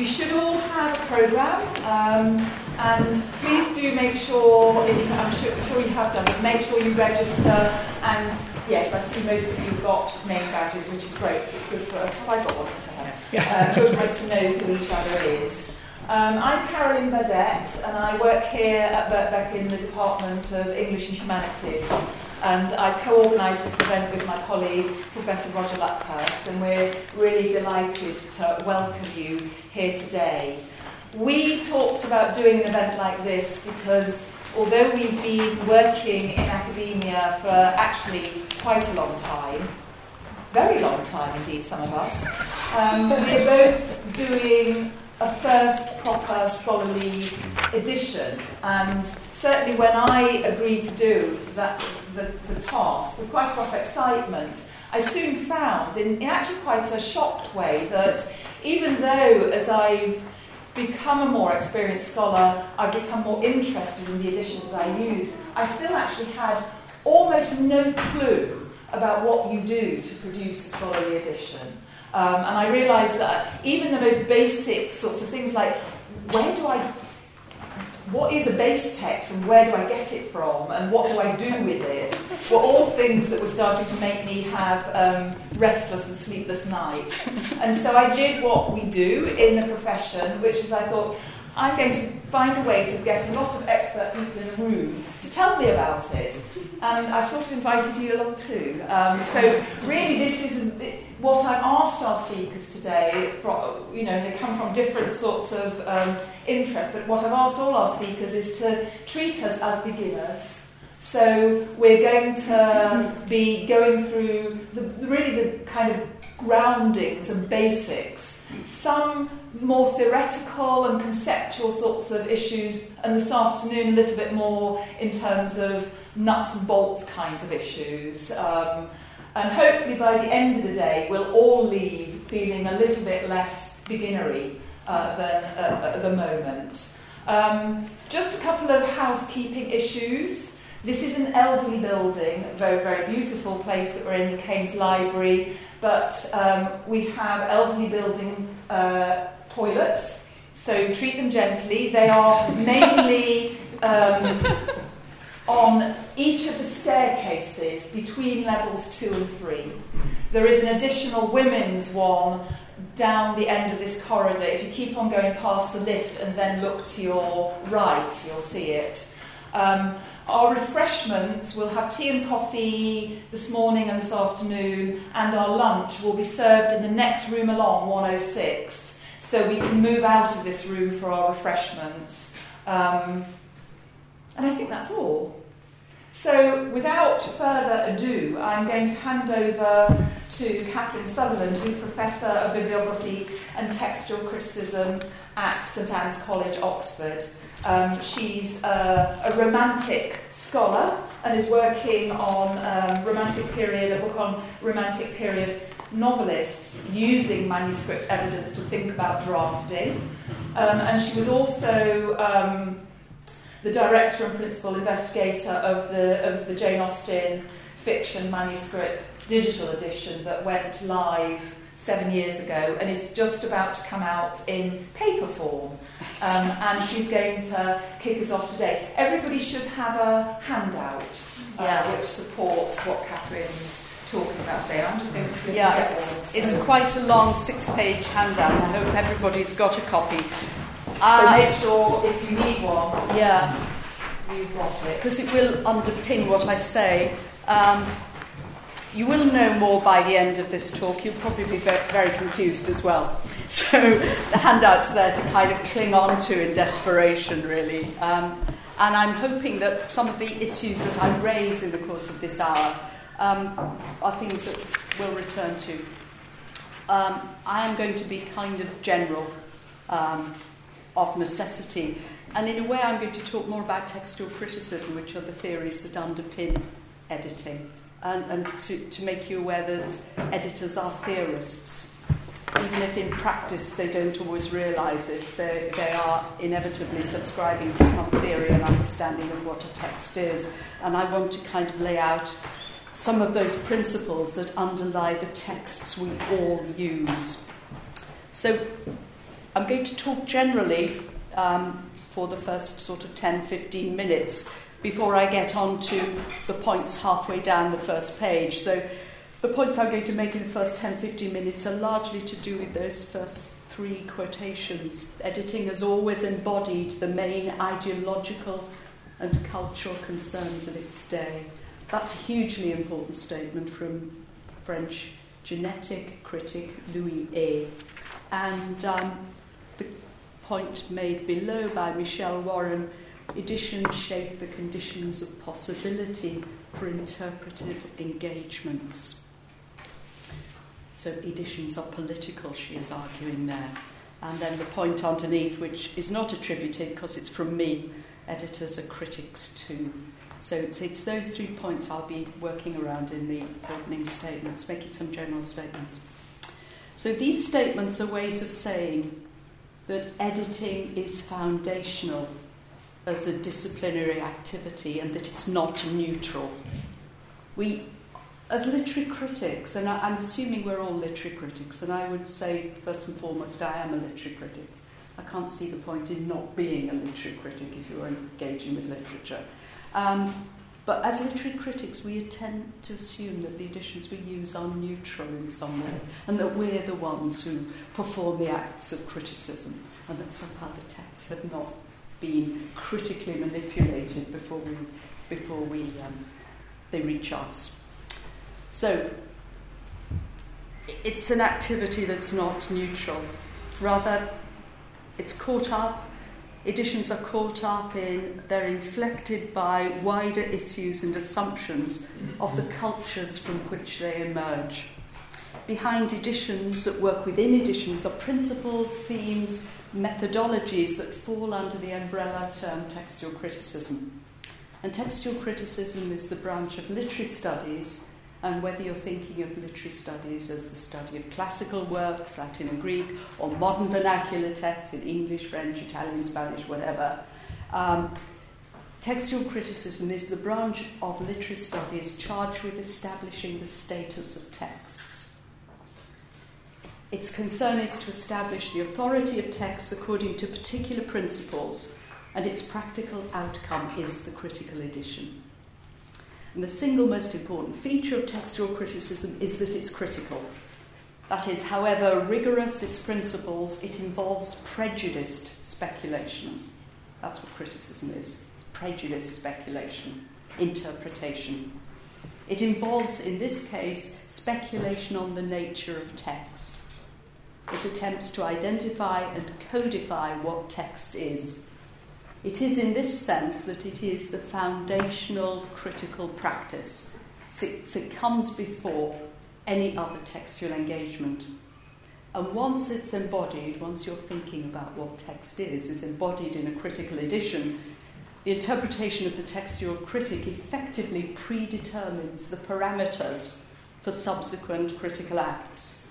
You should all have a programme, and please do make sure, if you, I'm sure you have done, but make sure you register. And yes, I see most of you have got name badges, which is great. It's good for us. Have I got one? Yes, I have. Yeah. Good for us to know who each other is. I'm Carolyn Burdett, and I work here at Birkbeck in the Department of English and Humanities. And I co-organised this event with my colleague, Professor Roger Luckhurst, and we're really delighted to welcome you here today. We talked about doing an event like this because although we've been working in academia for actually quite a long time, very long time indeed, some of us, we're both doing a first proper scholarly edition, and certainly when I agreed to do that, the task, with quite a lot of excitement, I soon found, in actually quite a shocked way, that even though as I've become a more experienced scholar, I've become more interested in the editions I use, I still actually had almost no clue about what you do to produce a scholarly edition. And I realised that even the most basic sorts of things like what is a base text and where do I get it from and what do I do with it were all things that were starting to make me have restless and sleepless nights. And so I did what we do in the profession, which is I thought, I'm going to find a way to get a lot of expert people in a room to tell me about it. And I've sort of invited you along too. So really this is what I've asked our speakers today, from, you know, they come from different sorts of interests, but what I've asked all our speakers is to treat us as beginners. So we're going to be going through really the kind of groundings and basics, some more theoretical and conceptual sorts of issues, and this afternoon a little bit more in terms of nuts and bolts kinds of issues. And hopefully by the end of the day we'll all leave feeling a little bit less beginnery than at the moment. Just a couple of housekeeping issues. This is an elderly building, a very, very beautiful place that we're in, the Keynes Library, but we have elderly building toilets, so treat them gently. They are mainly on each of the staircases between levels 2 and 3. There is an additional women's one down the end of this corridor. If you keep on going past the lift and then look to your right, you'll see it. Our refreshments, we'll have tea and coffee this morning and this afternoon, and our lunch will be served in the next room along, 106, so we can move out of this room for our refreshments. And I think that's all. So without further ado, I'm going to hand over to Catherine Sutherland, who's Professor of Bibliography and Textual Criticism at St Anne's College, Oxford. She's a Romantic scholar and is working on a book on Romantic period novelists using manuscript evidence to think about drafting. And she was also the director and principal investigator of the Jane Austen Fiction Manuscript Digital Edition that went live 7 years ago and is just about to come out in paper form. And she's going to kick us off today. Everybody should have a handout which supports what Catherine's talking about today. I'm just going to skip it's quite a long 6-page handout. I hope everybody's got a copy. So make sure if you need one, you've got it. Because it will underpin what I say. You will know more by the end of this talk. You'll probably be very confused as well. So the handout's there to kind of cling on to in desperation, really. And I'm hoping that some of the issues that I raise in the course of this hour are things that we'll return to. I am going to be kind of general. Of necessity. And in a way, I'm going to talk more about textual criticism, which are the theories that underpin editing, and to make you aware that editors are theorists. Even if in practice they don't always realise it, they are inevitably subscribing to some theory and understanding of what a text is. And I want to kind of lay out some of those principles that underlie the texts we all use. So I'm going to talk generally for the first sort of 10-15 minutes before I get on to the points halfway down the first page. So the points I'm going to make in the first 10-15 minutes are largely to do with those first three quotations. Editing has always embodied the main ideological and cultural concerns of its day. That's a hugely important statement from French genetic critic Louis A. And the point made below by Michelle Warren, editions shape the conditions of possibility for interpretive engagements. So editions are political, she is arguing there. And then the point underneath, which is not attributed because it's from me, editors are critics too. So it's those 3 points I'll be working around in the opening statements, making some general statements. So these statements are ways of saying that editing is foundational as a disciplinary activity and that it's not neutral. We, as literary critics, and I'm assuming we're all literary critics, and I would say, first and foremost, I am a literary critic. I can't see the point in not being a literary critic if you're engaging with literature. But as literary critics, we tend to assume that the editions we use are neutral in some way, and that we're the ones who perform the acts of criticism, and that somehow the texts have not been critically manipulated before they reach us. So it's an activity that's not neutral. Rather, it's caught up. Editions are caught up in, they're inflected by wider issues and assumptions of the cultures from which they emerge. Behind editions that work within editions are principles, themes, methodologies that fall under the umbrella term textual criticism. And textual criticism is the branch of literary studies, and whether you're thinking of literary studies as the study of classical works, Latin and Greek, or modern vernacular texts in English, French, Italian, Spanish, whatever, textual criticism is the branch of literary studies charged with establishing the status of texts. Its concern is to establish the authority of texts according to particular principles, and its practical outcome is the critical edition. And the single most important feature of textual criticism is that it's critical. That is, however rigorous its principles, it involves prejudiced speculations. That's what criticism is. It's prejudiced speculation, interpretation. It involves, in this case, speculation on the nature of text. It attempts to identify and codify what text is. It is in this sense that it is the foundational critical practice. It comes before any other textual engagement. And once it's embodied, once you're thinking about what text is embodied in a critical edition, the interpretation of the textual critic effectively predetermines the parameters for subsequent critical acts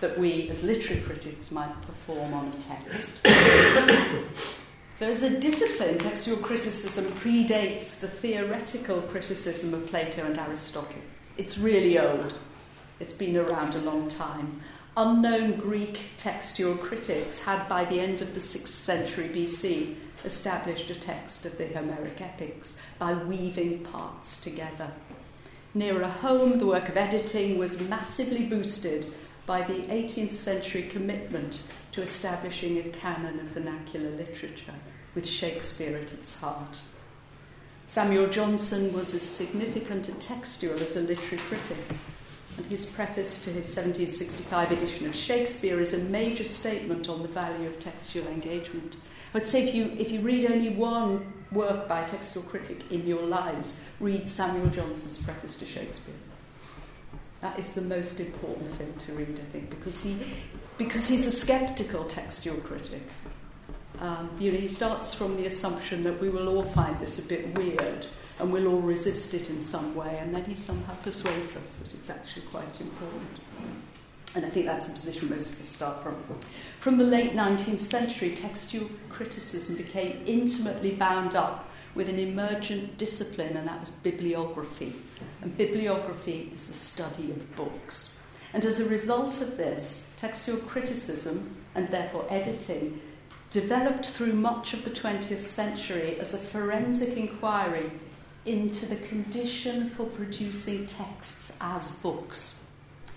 that we as literary critics might perform on a text. So as a discipline, textual criticism predates the theoretical criticism of Plato and Aristotle. It's really old. It's been around a long time. Unknown Greek textual critics had, by the end of the 6th century BC, established a text of the Homeric epics by weaving parts together. Nearer home, the work of editing was massively boosted by the 18th century commitment to establishing a canon of vernacular literature, with Shakespeare at its heart. Samuel Johnson was as significant a textual as a literary critic, and his preface to his 1765 edition of Shakespeare is a major statement on the value of textual engagement. I'd say if you read only one work by a textual critic in your lives, read Samuel Johnson's preface to Shakespeare. That is the most important thing to read, I think, because he's a sceptical textual critic. He starts from the assumption that we will all find this a bit weird and we'll all resist it in some way, and then he somehow persuades us that it's actually quite important. And I think that's the position most of us start from. From the late 19th century, textual criticism became intimately bound up with an emergent discipline, and that was bibliography. And bibliography is the study of books. And as a result of this, textual criticism, and therefore editing, developed through much of the 20th century as a forensic inquiry into the condition for producing texts as books.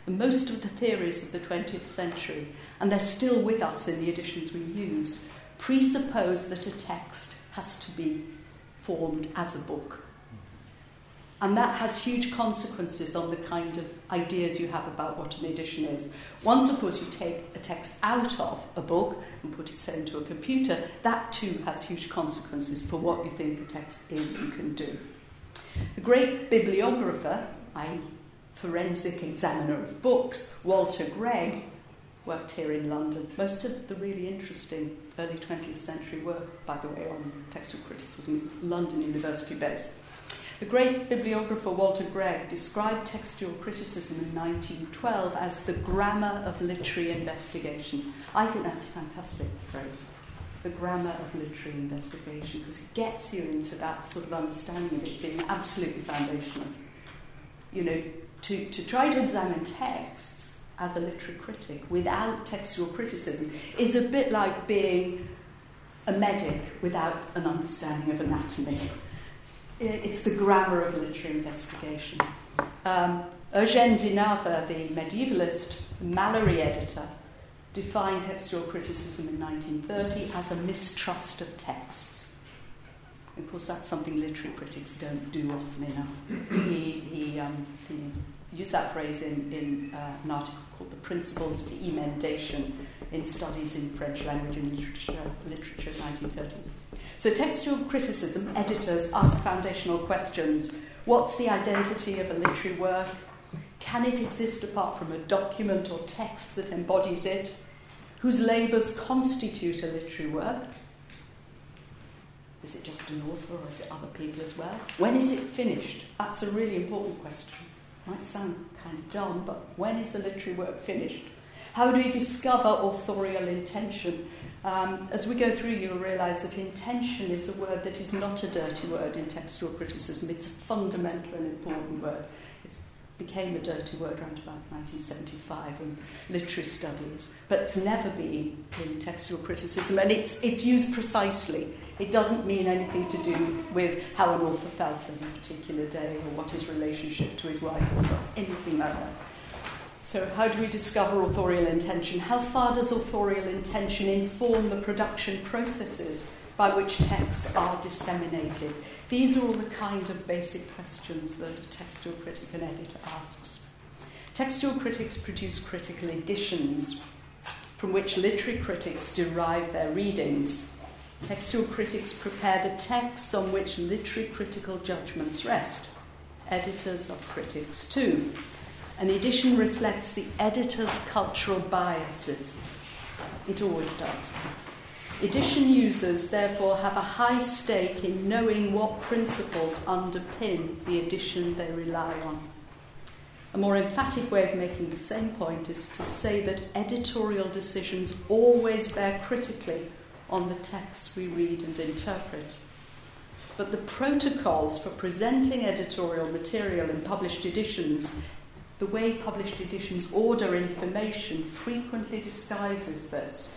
And most of the theories of the 20th century, and they're still with us in the editions we use, presuppose that a text has to be formed as a book. And that has huge consequences on the kind of ideas you have about what an edition is. Once, of course, you take a text out of a book and put it, say, into a computer, that too has huge consequences for what you think a text is and can do. The great bibliographer, i.e. forensic examiner of books, Walter Gregg, worked here in London. Most of the really interesting early 20th century work, by the way, on textual criticism is London University-based. The great bibliographer Walter Gregg described textual criticism in 1912 as the grammar of literary investigation. I think that's a fantastic phrase, the grammar of literary investigation, because it gets you into that sort of understanding of it being absolutely foundational. You know, to try to examine texts as a literary critic without textual criticism is a bit like being a medic without an understanding of anatomy. It's the grammar of literary investigation. Eugène Vinaver, the medievalist, Mallory editor, defined textual criticism in 1930 as a mistrust of texts. Of course, that's something literary critics don't do often enough. He used that phrase in an article called The Principles for Emendation in Studies in French Language and Literature 1930. So textual criticism, editors ask foundational questions. What's the identity of a literary work? Can it exist apart from a document or text that embodies it? Whose labours constitute a literary work? Is it just an author or is it other people as well? When is it finished? That's a really important question. It might sound kind of dumb, but when is a literary work finished? How do we discover authorial intention? As we go through, you'll realise that intention is a word that is not a dirty word in textual criticism. It's a fundamental and important word. It became a dirty word around about 1975 in literary studies, but it's never been in textual criticism, and it's used precisely. It doesn't mean anything to do with how an author felt on a particular day or what his relationship to his wife was or anything like that. So how do we discover authorial intention? How far does authorial intention inform the production processes by which texts are disseminated? These are all the kind of basic questions that a textual critic and editor asks. Textual critics produce critical editions from which literary critics derive their readings. Textual critics prepare the texts on which literary critical judgments rest. Editors are critics too. An edition reflects the editor's cultural biases. It always does. Edition users, therefore, have a high stake in knowing what principles underpin the edition they rely on. A more emphatic way of making the same point is to say that editorial decisions always bear critically on the texts we read and interpret. But the protocols for presenting editorial material in published editions, the way published editions order information, frequently disguises this.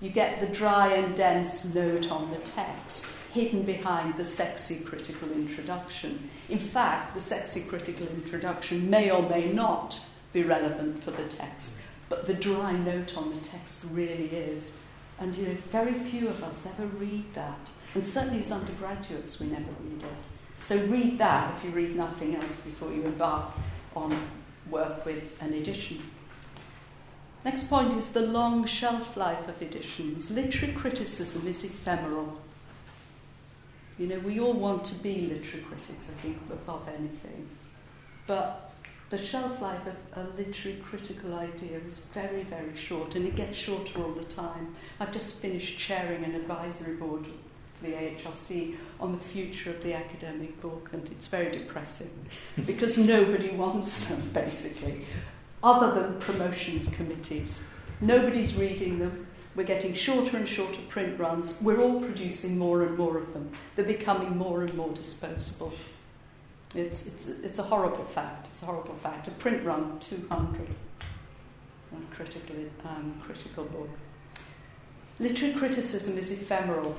You get the dry and dense note on the text, hidden behind the sexy critical introduction. In fact, the sexy critical introduction may or may not be relevant for the text, but the dry note on the text really is. And you know, very few of us ever read that. And certainly as undergraduates, we never read it. So read that if you read nothing else before you embark on work with an edition. Next point is the long shelf life of editions. Literary criticism is ephemeral. You know, we all want to be literary critics, I think, above anything. But the shelf life of a literary critical idea is very, very short, and it gets shorter all the time. I've just finished chairing an advisory board the AHRC on the future of the academic book, and it's very depressing because nobody wants them, basically, other than promotions committees. Nobody's reading them. We're getting shorter and shorter print runs. We're all producing more and more of them. They're becoming more and more disposable. It's a horrible fact. A print run, 200. and critical book. Literary criticism is ephemeral.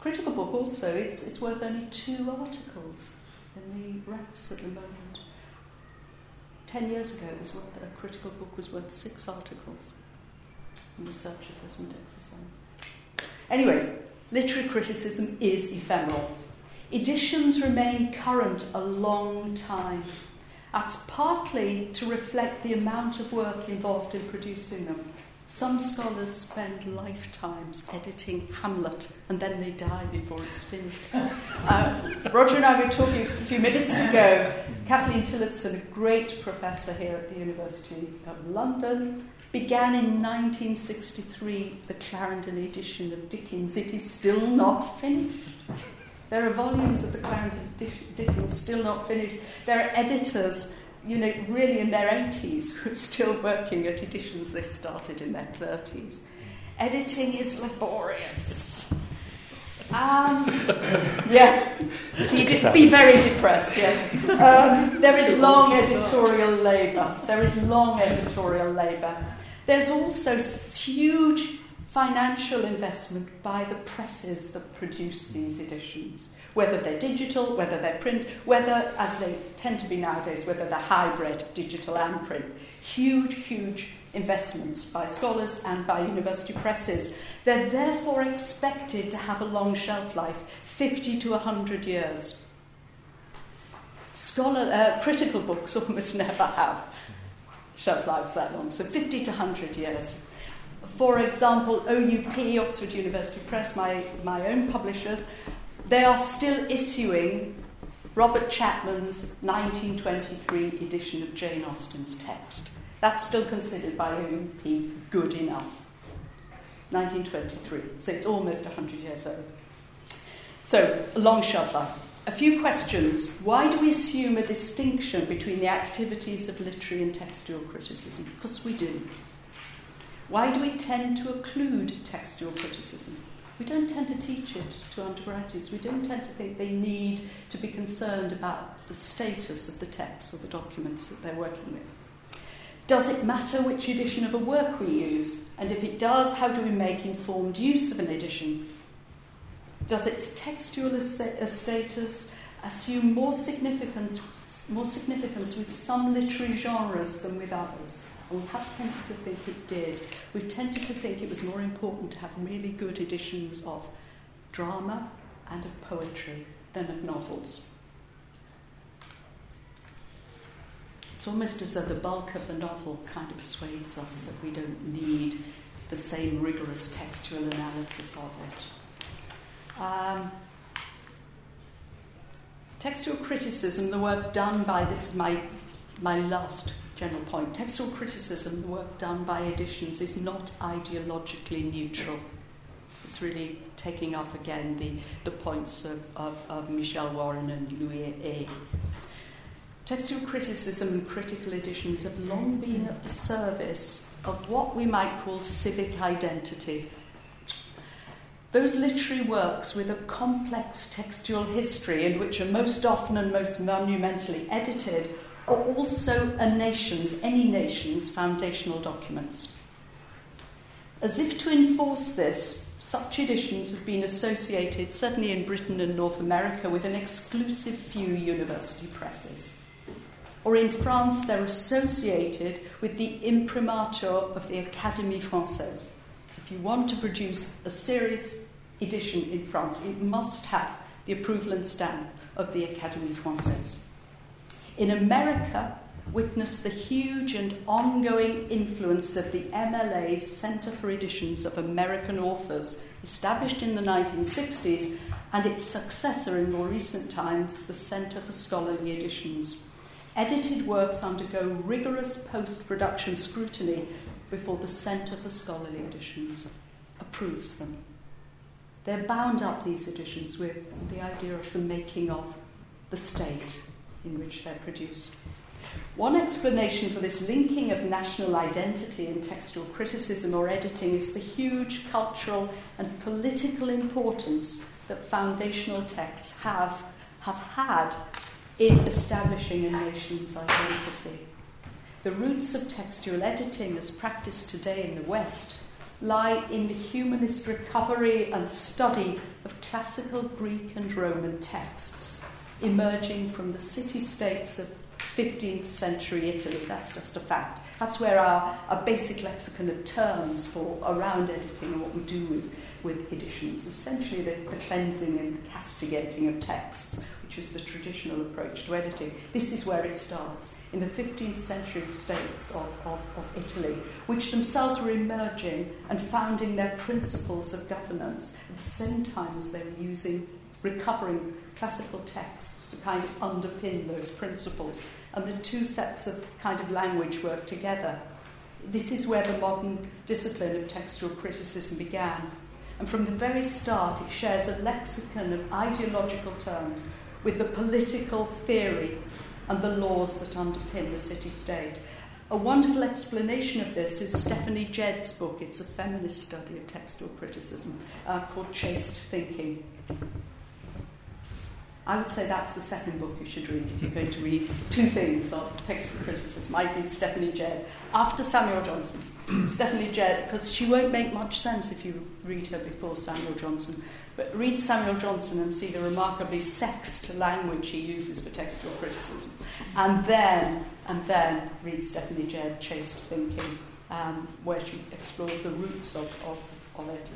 Critical book also, it's worth only 2 articles in the reps at the moment. 10 years ago, it was worth, a critical book was worth 6 articles in research assessment exercise. Anyway, literary criticism is ephemeral. Editions remain current a long time. That's partly to reflect the amount of work involved in producing them. Some scholars spend lifetimes editing Hamlet, and then they die before it's finished. Roger and I were talking a few minutes ago. Kathleen Tillotson, a great professor here at the University of London, began in 1963 the Clarendon edition of Dickens. It is still not finished. There are volumes of the Clarendon Dickens still not finished. There are editors, you know, really in their 80s who are still working at editions they started in their 30s. Editing is laborious. Yeah, you just be very depressed, yeah. There is long editorial labour. There's also huge financial investment by the presses that produce these editions, whether they're digital, whether they're print, whether, as they tend to be nowadays, whether they're hybrid, digital and print. Huge, huge investments by scholars and by university presses. They're therefore expected to have a long shelf life, 50 to 100 years. Critical books almost never have shelf lives that long, so 50 to 100 years. For example, OUP, Oxford University Press, my own publishers, they are still issuing Robert Chapman's 1923 edition of Jane Austen's text. That's still considered by OUP good enough. 1923, so it's almost 100 years old. So, a long shelf life. A few questions. Why do we assume a distinction between the activities of literary and textual criticism? Because we do. Why do we tend to occlude textual criticism? We don't tend to teach it to undergraduates. We don't tend to think they need to be concerned about the status of the text or the documents that they're working with. Does it matter which edition of a work we use? And if it does, how do we make informed use of an edition? Does its textual status assume more significance with some literary genres than with others? And we have tended to think it did. We've tended to think it was more important to have really good editions of drama and of poetry than of novels. It's almost as though the bulk of the novel kind of persuades us that we don't need the same rigorous textual analysis of it. Textual criticism, the work done by, this is my last general point. Textual criticism, the work done by editions, is not ideologically neutral. It's really taking up again the points of Michelle Warren and Louis A. Textual criticism and critical editions have long been at the service of what we might call civic identity. Those literary works with a complex textual history and which are most often and most monumentally edited are also any nation's foundational documents. As if to enforce this, such editions have been associated, certainly in Britain and North America, with an exclusive few university presses. Or in France, they're associated with the imprimatur of the Académie Française. If you want to produce a serious edition in France, it must have the approval and stamp of the Académie Française. In America, witness the huge and ongoing influence of the MLA's Center for Editions of American Authors, established in the 1960s, and its successor in more recent times, the Center for Scholarly Editions. Edited works undergo rigorous post-production scrutiny before the Center for Scholarly Editions approves them. They're bound up, these editions, with the idea of the making of the state in which they're produced. One explanation for this linking of national identity in textual criticism or editing is the huge cultural and political importance that foundational texts have had in establishing a nation's identity. The roots of textual editing as practiced today in the West lie in the humanist recovery and study of classical Greek and Roman texts emerging from the city-states of 15th century Italy. That's just a fact. That's where our basic lexicon of terms for around editing and what we do with editions, essentially the cleansing and castigating of texts, which is the traditional approach to editing. This is where it starts, in the 15th century states of Italy, which themselves were emerging and founding their principles of governance at the same time as they were recovering classical texts to kind of underpin those principles. And the two sets of kind of language work together. This is where the modern discipline of textual criticism began. And from the very start, it shares a lexicon of ideological terms with the political theory and the laws that underpin the city-state. A wonderful explanation of this is Stephanie Jed's book. It's a feminist study of textual criticism called Chaste Thinking. I would say that's the second book you should read if you're going to read two things of textual criticism. I read Stephanie Jed after Samuel Johnson. Stephanie Jed, because she won't make much sense if you read her before Samuel Johnson. But read Samuel Johnson and see the remarkably sexed language he uses for textual criticism. And then read Stephanie Jed, Chaste Thinking, where she explores the roots of it.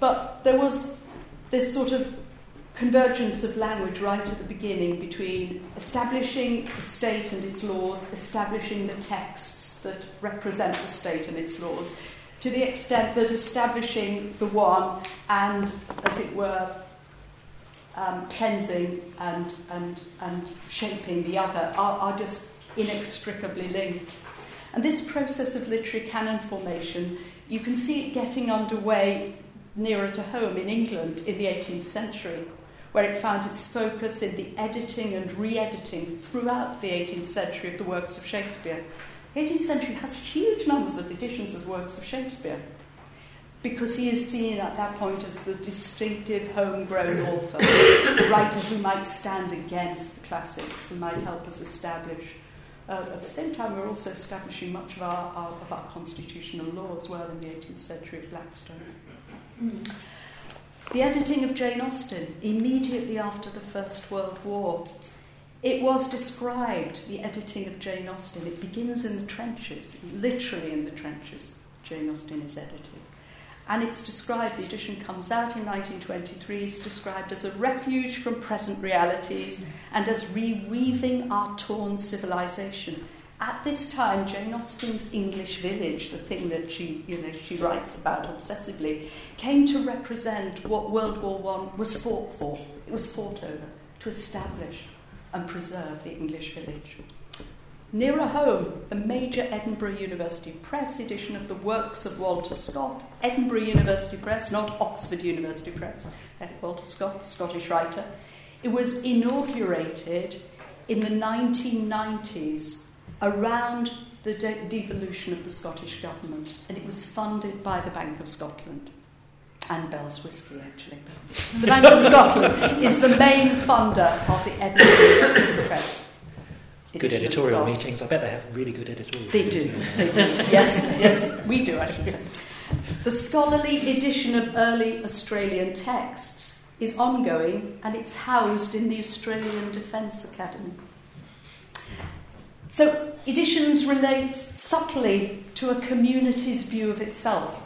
But there was this sort of convergence of language right at the beginning between establishing the state and its laws, establishing the texts that represent the state and its laws, to the extent that establishing the one and, as it were, cleansing and shaping the other are just inextricably linked. And this process of literary canon formation, you can see it getting underway nearer to home in England in the 18th century, where it found its focus in the editing and re-editing throughout the 18th century of the works of Shakespeare. The 18th century has huge numbers of editions of works of Shakespeare because he is seen at that point as the distinctive homegrown author, the writer who might stand against the classics and might help us establish. At the same time, we're also establishing much of our constitutional law as well in the 18th century at Blackstone. The editing of Jane Austen immediately after the First World War. It was described, the editing of Jane Austen, it begins in the trenches, literally in the trenches, Jane Austen is edited. And it's described, the edition comes out in 1923, it's described as a refuge from present realities and as reweaving our torn civilization. At this time, Jane Austen's English village, the thing that she writes about obsessively, came to represent what World War I was fought for. It was fought over to establish and preserve the English village. Nearer home, the major Edinburgh University Press edition of the works of Walter Scott, Edinburgh University Press, not Oxford University Press, Walter Scott, Scottish writer. It was inaugurated in the 1990s around the devolution of the Scottish government, and it was funded by the Bank of Scotland and Bell's Whisky, actually. The Bank of Scotland is the main funder of the Edinburgh University Press. Good editorial meetings. I bet they have really good editorial meetings. They do. Yes, we do, I should say. The scholarly edition of early Australian texts is ongoing, and it's housed in the Australian Defence Academy. So editions relate subtly to a community's view of itself.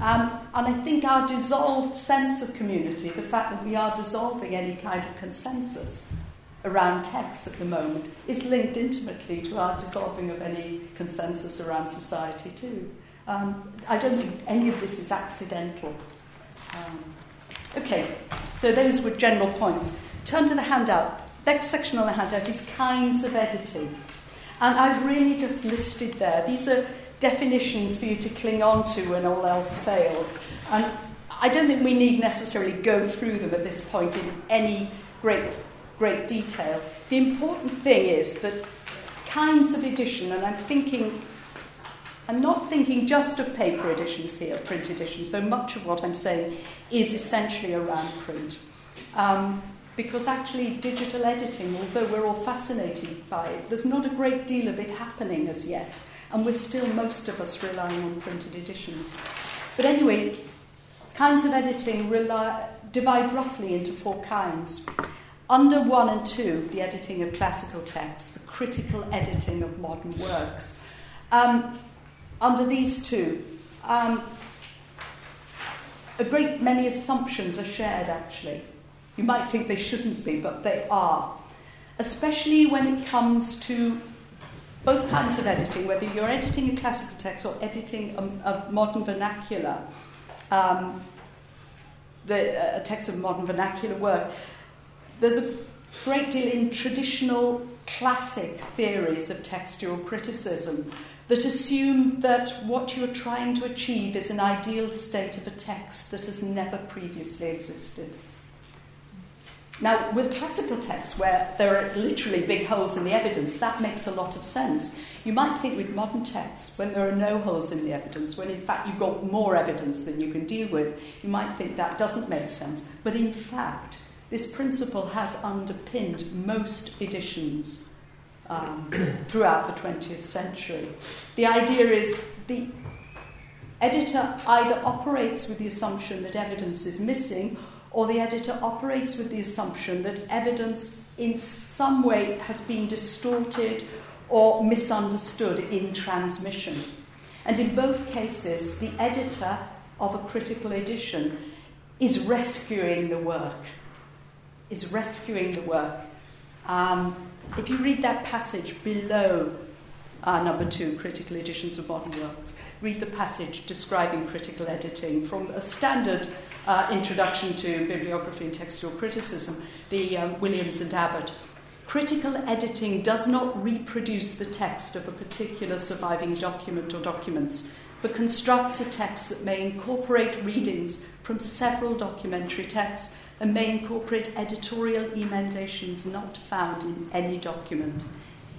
And I think our dissolved sense of community, the fact that we are dissolving any kind of consensus around texts at the moment, is linked intimately to our dissolving of any consensus around society too. I don't think any of this is accidental. Okay, so those were general points. Turn to the handout. Next section on the handout is kinds of editing. And I've really just listed there. These are definitions for you to cling on to when all else fails. And I don't think we need necessarily go through them at this point in any great detail. The important thing is that kinds of edition, and I'm not thinking just of paper editions here, print editions, though much of what I'm saying is essentially around print. because actually digital editing, although we're all fascinated by it, there's not a great deal of it happening as yet, and we're still, most of us, relying on printed editions. But anyway, kinds of editing divide roughly into four kinds. Under 1 and 2, the editing of classical texts, the critical editing of modern works. Under these two, a great many assumptions are shared, actually. You might think they shouldn't be, but they are. Especially when it comes to both kinds of editing, whether you're editing a classical text or editing a modern vernacular, a text of modern vernacular work. There's a great deal in traditional classic theories of textual criticism that assume that what you're trying to achieve is an ideal state of a text that has never previously existed. Now, with classical texts, where there are literally big holes in the evidence, that makes a lot of sense. You might think with modern texts, when there are no holes in the evidence, when in fact you've got more evidence than you can deal with, you might think that doesn't make sense. But in fact, this principle has underpinned most editions throughout the 20th century. The idea is the editor either operates with the assumption that evidence is missing, or the editor operates with the assumption that evidence in some way has been distorted or misunderstood in transmission. And in both cases, the editor of a critical edition is rescuing the work. If you read that passage below number 2, critical editions of modern works, read the passage describing critical editing from a standard introduction to bibliography and textual criticism, the Williams and Abbott. Critical editing does not reproduce the text of a particular surviving document or documents, but constructs a text that may incorporate readings from several documentary texts and may incorporate editorial emendations not found in any document.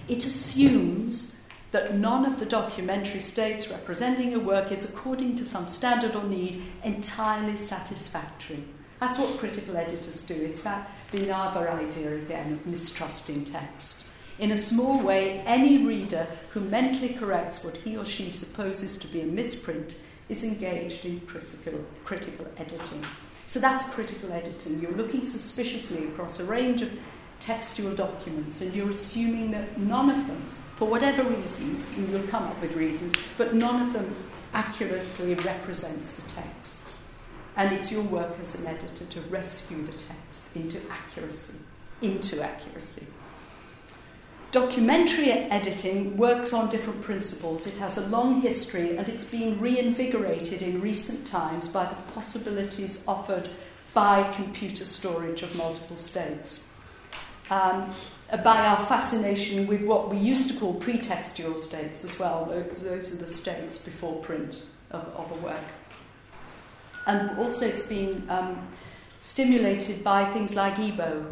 It assumes that none of the documentary states representing a work is, according to some standard or need, entirely satisfactory. That's what critical editors do. It's that Vinaver idea again of mistrusting text. In a small way, any reader who mentally corrects what he or she supposes to be a misprint is engaged in critical editing. So that's critical editing. You're looking suspiciously across a range of textual documents, and you're assuming that none of them, for whatever reasons, and you'll come up with reasons, but none of them accurately represents the text. And it's your work as an editor to rescue the text into accuracy. Documentary editing works on different principles. It has a long history, and it's been reinvigorated in recent times by the possibilities offered by computer storage of multiple states. By our fascination with what we used to call pretextual states as well. Those are the states before print of a work. And also it's been stimulated by things like Ebo,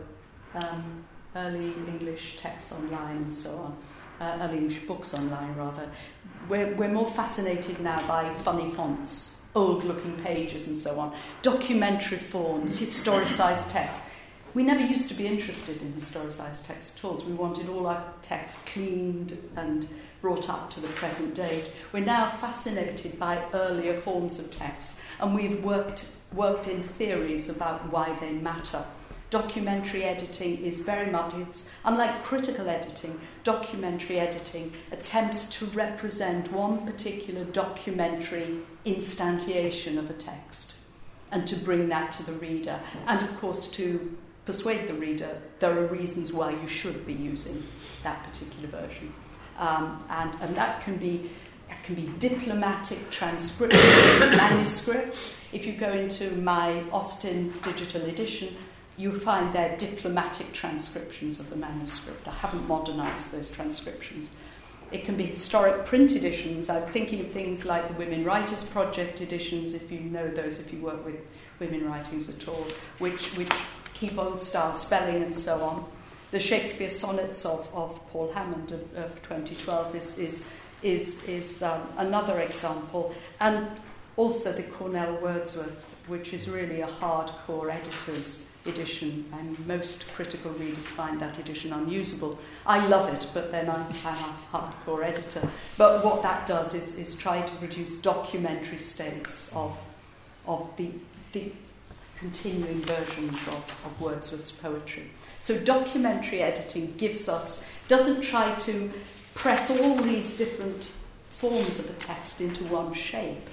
early English texts online and so on, early English books online rather. We're more fascinated now by funny fonts, old-looking pages and so on, documentary forms, historicised texts. We never used to be interested in historicised texts at all. We wanted all our texts cleaned and brought up to the present date. We're now fascinated by earlier forms of texts, and we've worked in theories about why they matter. Documentary editing is very much, it's unlike critical editing, documentary editing attempts to represent one particular documentary instantiation of a text and to bring that to the reader, and of course to persuade the reader there are reasons why you should be using that particular version. And that can be diplomatic transcriptions of manuscripts. If you go into my Austen digital edition, you'll find there diplomatic transcriptions of the manuscript. I haven't modernised those transcriptions. It can be historic print editions. I'm thinking of things like the Women Writers Project editions, if you know those, if you work with women writings at all, which keep old-style spelling and so on. The Shakespeare sonnets of Paul Hammond of 2012 is another example. And also the Cornell Wordsworth, which is really a hardcore editor's edition, and most critical readers find that edition unusable. I love it, but then I'm a hardcore editor. But what that does is try to produce documentary states of the continuing versions of Wordsworth's poetry. So documentary editing gives us, doesn't try to press all these different forms of a text into one shape.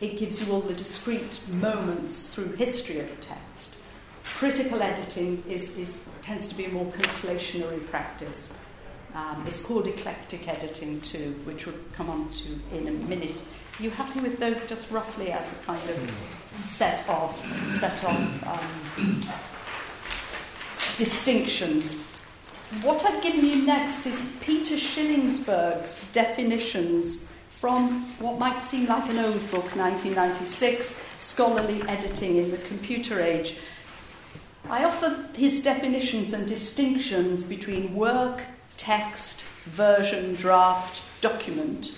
It gives you all the discrete moments through history of a text. Critical editing tends to be a more conflationary practice. It's called eclectic editing too, which we'll come on to in a minute. Are you happy with those just roughly as a kind of set of distinctions? What I've given you next is Peter Shillingsburg's definitions from what might seem like an old book, 1996, Scholarly Editing in the Computer Age. I offer his definitions and distinctions between work, text, version, draft, document,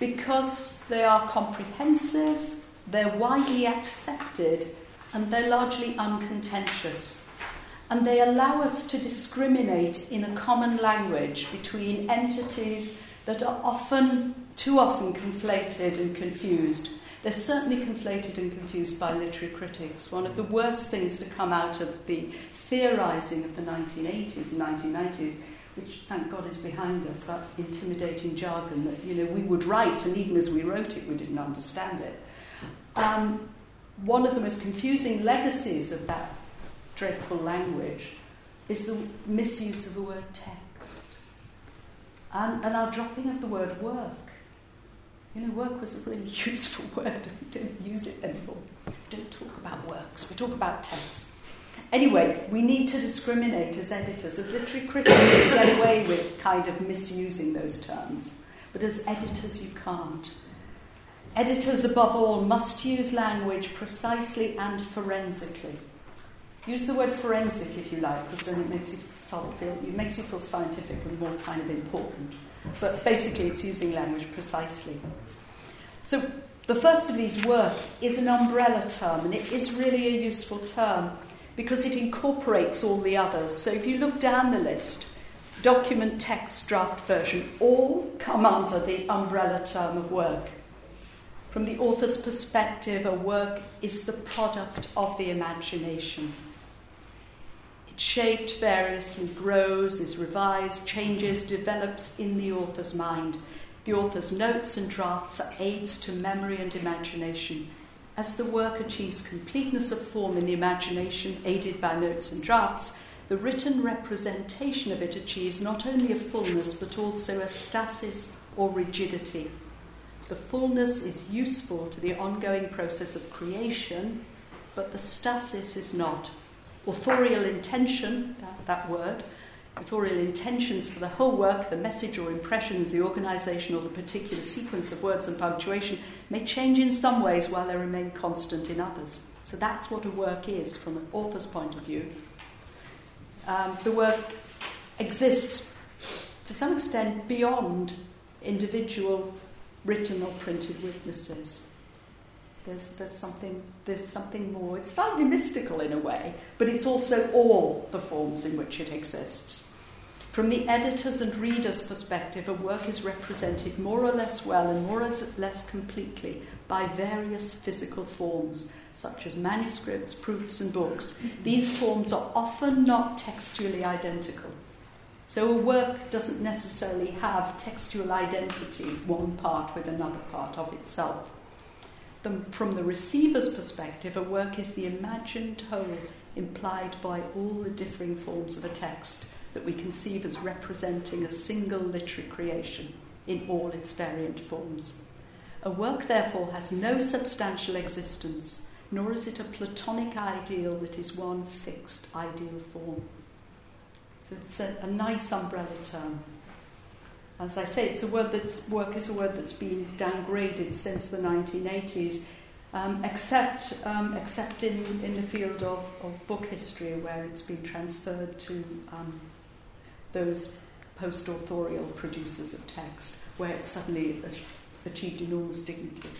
because they are comprehensive, they're widely accepted, and they're largely uncontentious. And they allow us to discriminate in a common language between entities that are too often conflated and confused. They're certainly conflated and confused by literary critics. One of the worst things to come out of the theorising of the 1980s and 1990s, which, thank God, is behind us, that intimidating jargon that, you know, we would write, and even as we wrote it, we didn't understand it. One of the most confusing legacies of that dreadful language is the misuse of the word text. And our dropping of the word work. You know, work was a really useful word. We don't use it anymore. We don't talk about works. We talk about texts. Anyway, we need to discriminate as editors. As literary critics, we get away with kind of misusing those terms. But as editors, you can't. Editors, above all, must use language precisely and forensically. Use the word forensic if you like, because then it makes you feel scientific and more kind of important. But basically, it's using language precisely. So the first of these, work, is an umbrella term, and it is really a useful term because it incorporates all the others. So if you look down the list, document, text, draft, version, all come under the umbrella term of work. From the author's perspective, a work is the product of the imagination. Shaped, variously grows, is revised, changes, develops in the author's mind. The author's notes and drafts are aids to memory and imagination. As the work achieves completeness of form in the imagination, aided by notes and drafts, the written representation of it achieves not only a fullness but also a stasis or rigidity. The fullness is useful to the ongoing process of creation, but the stasis is not. Authorial intention, that word, authorial intentions for the whole work, the message or impressions, the organisation or the particular sequence of words and punctuation may change in some ways while they remain constant in others. So that's what a work is from an author's point of view. The work exists to some extent beyond individual written or printed witnesses. There's something more. It's slightly mystical in a way, but it's also all the forms in which it exists. From the editor's and reader's perspective, a work is represented more or less well and more or less completely by various physical forms, such as manuscripts, proofs, and books. These forms are often not textually identical. So a work doesn't necessarily have textual identity, one part with another part of itself. From the receiver's perspective, a work is the imagined whole implied by all the differing forms of a text that we conceive as representing a single literary creation in all its variant forms. A work, therefore, has no substantial existence, nor is it a Platonic ideal that is one fixed ideal form. So it's a nice umbrella term. As I say, work is a word that's been downgraded since the 1980s, except in the field of book history, where it's been transferred to those post-authorial producers of text, where it suddenly achieved enormous dignity.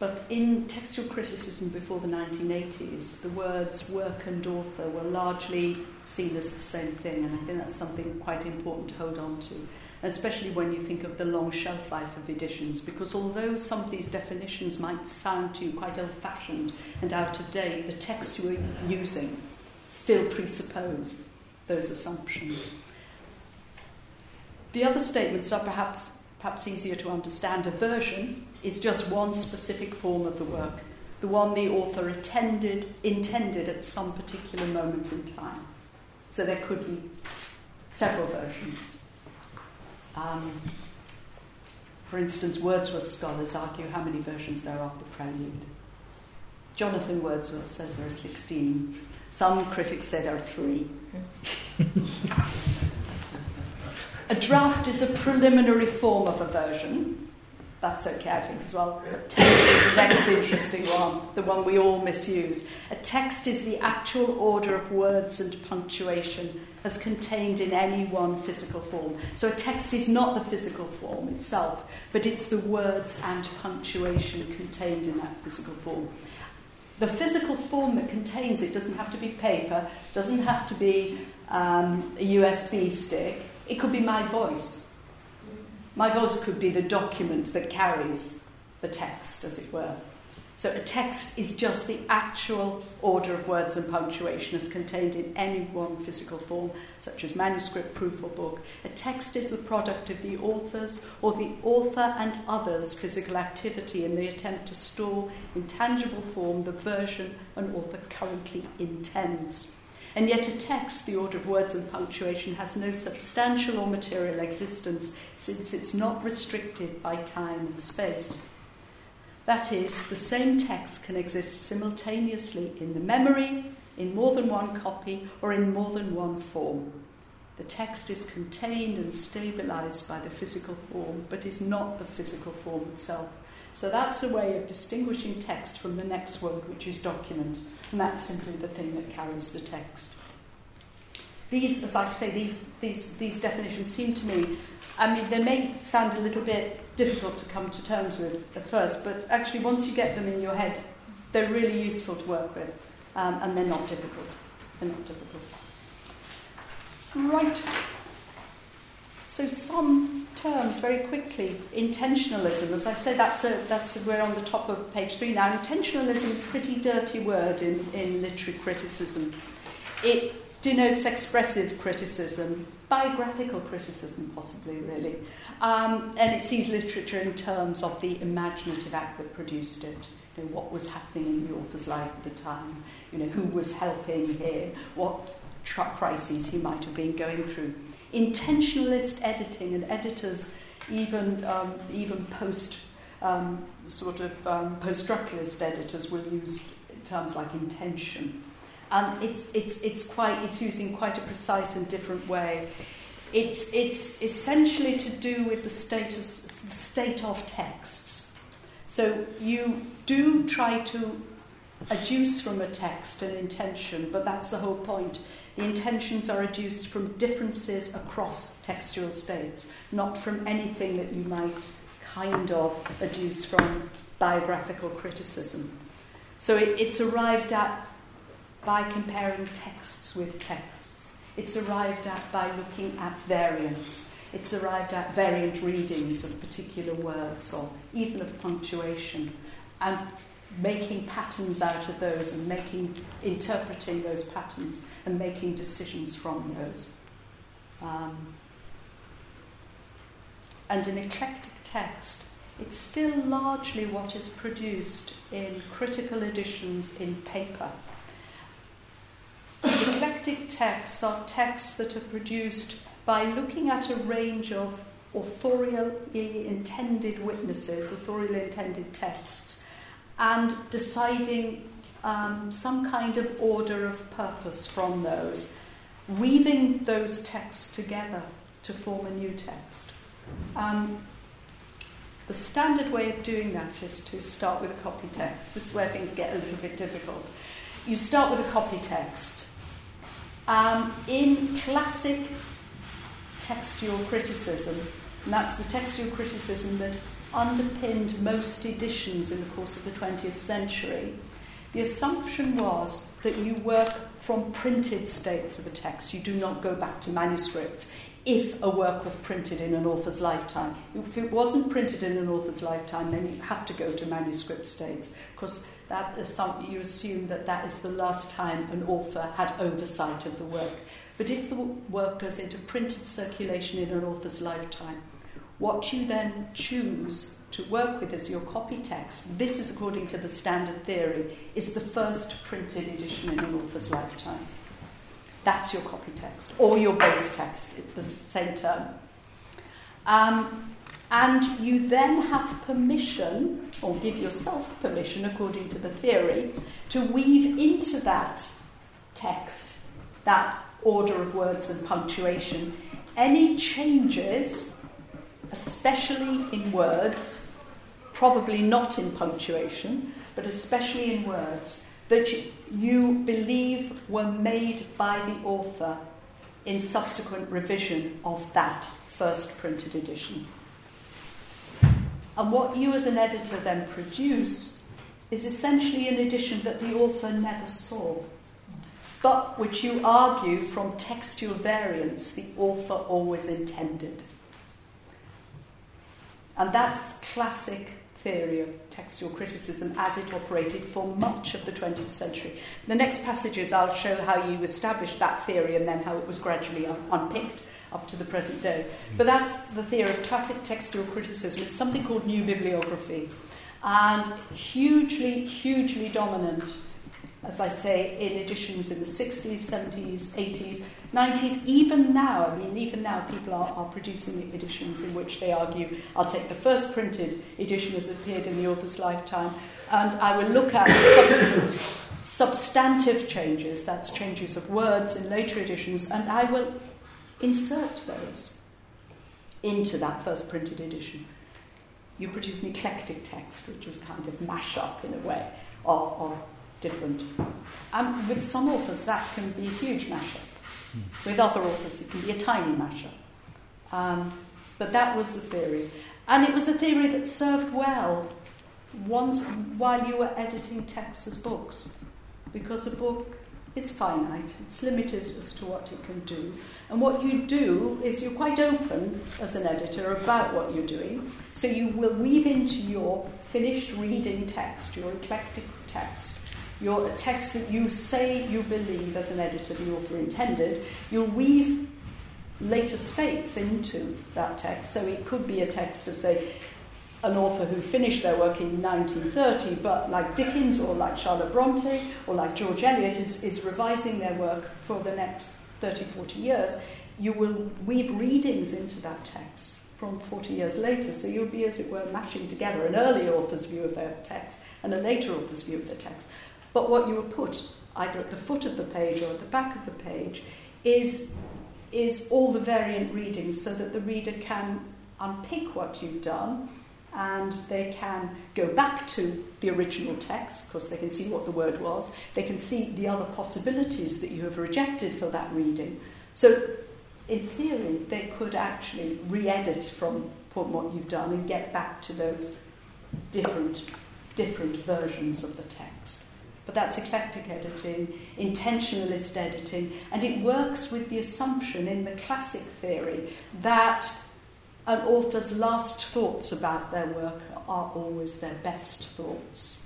But in textual criticism before the 1980s, the words work and author were largely seen as the same thing, and I think that's something quite important to hold on to, especially when you think of the long shelf life of editions, because although some of these definitions might sound to you quite old-fashioned and out of date, the text you are using still presuppose those assumptions. The other statements are perhaps easier to understand. A version is just one specific form of the work, the one the author intended at some particular moment in time. So there could be several versions. For instance, Wordsworth scholars argue how many versions there are of The Prelude. Jonathan Wordsworth says there are 16. Some critics say there are 3. A draft is a preliminary form of a version. That's okay, I think, as well. A text is the next interesting one, the one we all misuse. A text is the actual order of words and punctuation as contained in any one physical form. So a text is not the physical form itself, but it's the words and punctuation contained in that physical form. The physical form that contains it doesn't have to be paper, doesn't have to be a USB stick. It could be my voice. My voice could be the document that carries the text, as it were. So a text is just the actual order of words and punctuation as contained in any one physical form, such as manuscript, proof, or book. A text is the product of the author's or the author and others' physical activity in the attempt to store in tangible form the version an author currently intends. And yet a text, the order of words and punctuation, has no substantial or material existence since it's not restricted by time and space. That is, the same text can exist simultaneously in the memory, in more than one copy, or in more than one form. The text is contained and stabilised by the physical form, but is not the physical form itself. So that's a way of distinguishing text from the next word, which is document. And that's simply the thing that carries the text. These, as I say, these definitions seem to me, I mean, they may sound a little bit difficult to come to terms with at first, but actually once you get them in your head, they're really useful to work with, and they're not difficult. Right. So some terms, very quickly. Intentionalism, as I said, we're on the top of page 3 now. Intentionalism is a pretty dirty word in literary criticism. It denotes expressive criticism, biographical criticism possibly, really. And it sees literature in terms of the imaginative act that produced it. You know, what was happening in the author's life at the time, you know, who was helping here, what crises he might have been going through. Intentionalist editing, and editors even post post-structuralist editors will use terms like intention. It's using quite a precise and different way. It's essentially to do with the state of texts. So you do try to adduce from a text an intention, but that's the whole point. The intentions are adduced from differences across textual states, not from anything that you might kind of adduce from biographical criticism. So it's arrived at by comparing texts with texts. It's arrived at by looking at variants. It's arrived at variant readings of particular words or even of punctuation, and making patterns out of those and interpreting those patterns and making decisions from those. And an eclectic text, it's still largely what is produced in critical editions in paper. Eclectic texts are texts that are produced by looking at a range of authorially intended witnesses, authorially intended texts, and deciding some kind of order of purpose from those, weaving those texts together to form a new text. The standard way of doing that is to start with a copy text. This is where things get a little bit difficult. You start with a copy text. In classic textual criticism, and that's the textual criticism that underpinned most editions in the course of the 20th century, the assumption was that you work from printed states of a text. You do not go back to manuscript if a work was printed in an author's lifetime. If it wasn't printed in an author's lifetime, then you have to go to manuscript states, because that is something you assume that is the last time an author had oversight of the work. But if the work goes into printed circulation in an author's lifetime, what you then choose to work with as your copy text, this is according to the standard theory, is the first printed edition in an author's lifetime. That's your copy text, or your base text, it's the same term. And you then have permission, or give yourself permission, according to the theory, to weave into that text, that order of words and punctuation, any changes, especially in words, probably not in punctuation, but especially in words, that you believe were made by the author in subsequent revision of that first printed edition. And what you as an editor then produce is essentially an edition that the author never saw, but which you argue from textual variants the author always intended. And that's classic theory of textual criticism as it operated for much of the 20th century. The next passages I'll show how you established that theory and then how it was gradually unpicked up to the present day. But that's the theory of classic textual criticism. It's something called new bibliography, and hugely, hugely dominant, as I say, in editions in the 60s, 70s, 80s, 90s, even now. I mean, even now people are producing editions in which they argue, I'll take the first printed edition as appeared in the author's lifetime, and I will look at subsequent substantive changes, that's changes of words in later editions, and I will insert those into that first printed edition. You produce an eclectic text, which is a kind of mash-up, in a way, of different. And with some authors, that can be a huge mashup. With other authors, it can be a tiny mashup. But that was the theory. And it was a theory that served well once while you were editing texts as books, because a book is finite. It's limited as to what it can do. And what you do is you're quite open as an editor about what you're doing. So you will weave into your finished reading text, your eclectic text, your text that you say you believe as an editor the author intended, you'll weave later states into that text. So it could be a text of, say, an author who finished their work in 1930, but like Dickens or like Charlotte Bronte or like George Eliot is revising their work for the next 30, 40 years. You will weave readings into that text from 40 years later. So you'll be, as it were, mashing together an early author's view of their text and a later author's view of the text. But what you will put, either at the foot of the page or at the back of the page, is all the variant readings, so that the reader can unpick what you've done and they can go back to the original text, because they can see what the word was, they can see the other possibilities that you have rejected for that reading. So, in theory, they could actually re-edit from what you've done and get back to those different versions of the text. But that's eclectic editing, intentionalist editing, and it works with the assumption in the classic theory that an author's last thoughts about their work are always their best thoughts.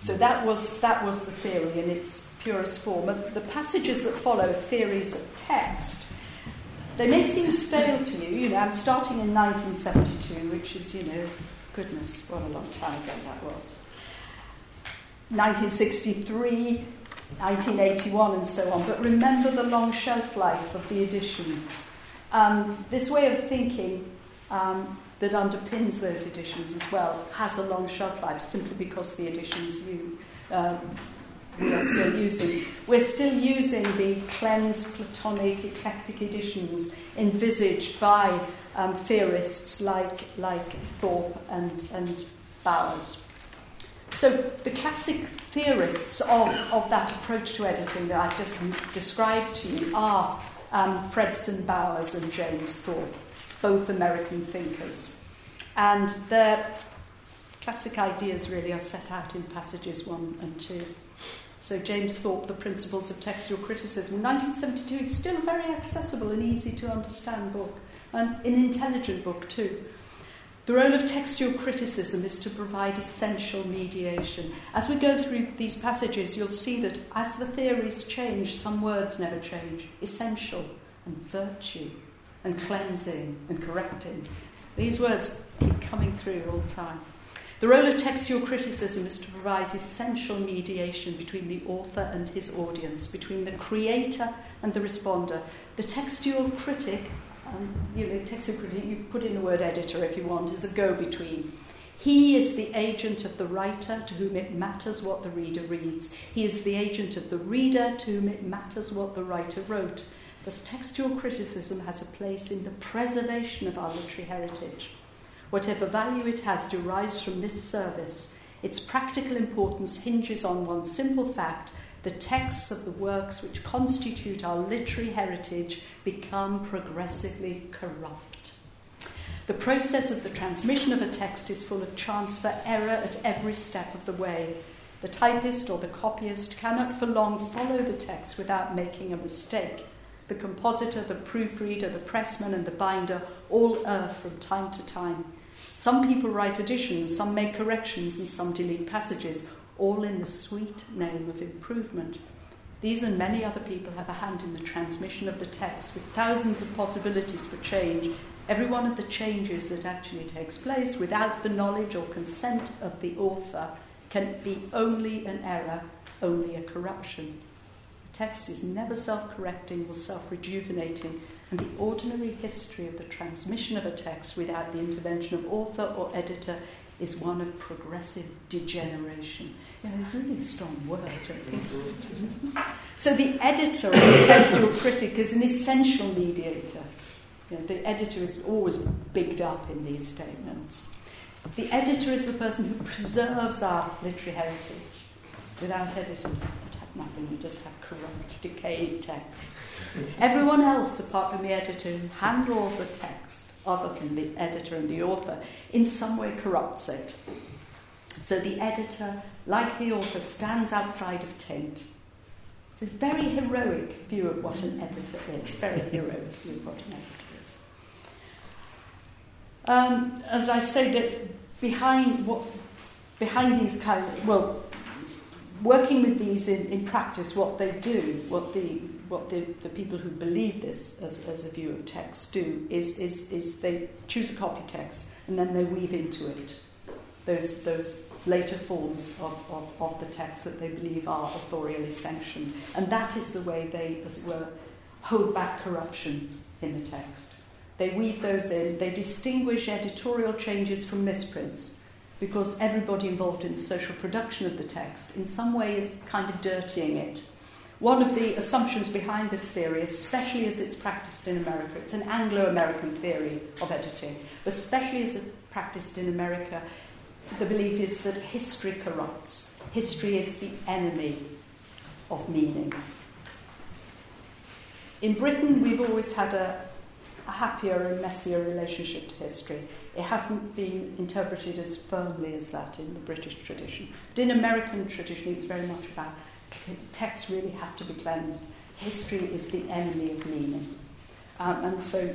So that was the theory in its purest form. And the passages that follow, theories of text, they may seem stale to you. You know, I'm starting in 1972, which is, goodness, what a long time ago that was. 1963, 1981 and so on, but remember the long shelf life of the edition. This way of thinking that underpins those editions as well has a long shelf life, simply because the editions we are still using. We're still using the cleansed, Platonic, eclectic editions envisaged by theorists like Thorpe and Bowers. So the classic theorists of that approach to editing that I've just described to you are Fredson Bowers and James Thorpe, both American thinkers. And the classic ideas really are set out in passages 1 and 2. So James Thorpe, The Principles of Textual Criticism, 1972, it's still a very accessible and easy to understand book, and an intelligent book too. The role of textual criticism is to provide essential mediation. As we go through these passages, you'll see that as the theories change, some words never change. Essential and virtue and cleansing and correcting. These words keep coming through all the time. The role of textual criticism is to provide essential mediation between the author and his audience, between the creator and the responder. The textual critic, textual critic, you put in the word editor if you want, is a go-between. He is the agent of the writer to whom it matters what the reader reads. He is the agent of the reader to whom it matters what the writer wrote. Thus, textual criticism has a place in the preservation of our literary heritage. Whatever value it has derives from this service. Its practical importance hinges on one simple fact: the texts of the works which constitute our literary heritage become progressively corrupt. The process of the transmission of a text is full of chance for error at every step of the way. The typist or the copyist cannot for long follow the text without making a mistake. The compositor, the proofreader, the pressman, and the binder all err from time to time. Some people write additions, some make corrections, and some delete passages, all in the sweet name of improvement. These and many other people have a hand in the transmission of the text, with thousands of possibilities for change, every one of the changes that actually takes place without the knowledge or consent of the author can be only an error, only a corruption. The text is never self-correcting or self-rejuvenating, and the ordinary history of the transmission of a text without the intervention of author or editor is one of progressive degeneration. Those really strong words, right? So the editor of the textual critic is an essential mediator. The editor is always bigged up in these statements. The editor is the person who preserves our literary heritage. Without editors, you'd have nothing. You just have corrupt, decayed text. Everyone else, apart from the editor who handles a text, other than the editor and the author, in some way corrupts it. So the editor, like the author, stands outside of taint. It's a very heroic view of what an editor is, very heroic view of what an editor is. As I say, that behind these kind of, working with these in practice, what they do, what the people who believe this as a view of text do is they choose a copy text and then they weave into it those later forms of the text that they believe are authorially sanctioned. And that is the way they, as it were, hold back corruption in the text. They weave those in, they distinguish editorial changes from misprints, because everybody involved in the social production of the text in some way is kind of dirtying it. One of the assumptions behind this theory, especially as it's practiced in America, it's an Anglo-American theory of editing, but especially as it's practiced in America, the belief is that history corrupts. History is the enemy of meaning. In Britain, we've always had a happier and messier relationship to history. It hasn't been interpreted as firmly as that in the British tradition. But in American tradition, it's very much about texts really have to be cleansed. History is the enemy of meaning. And so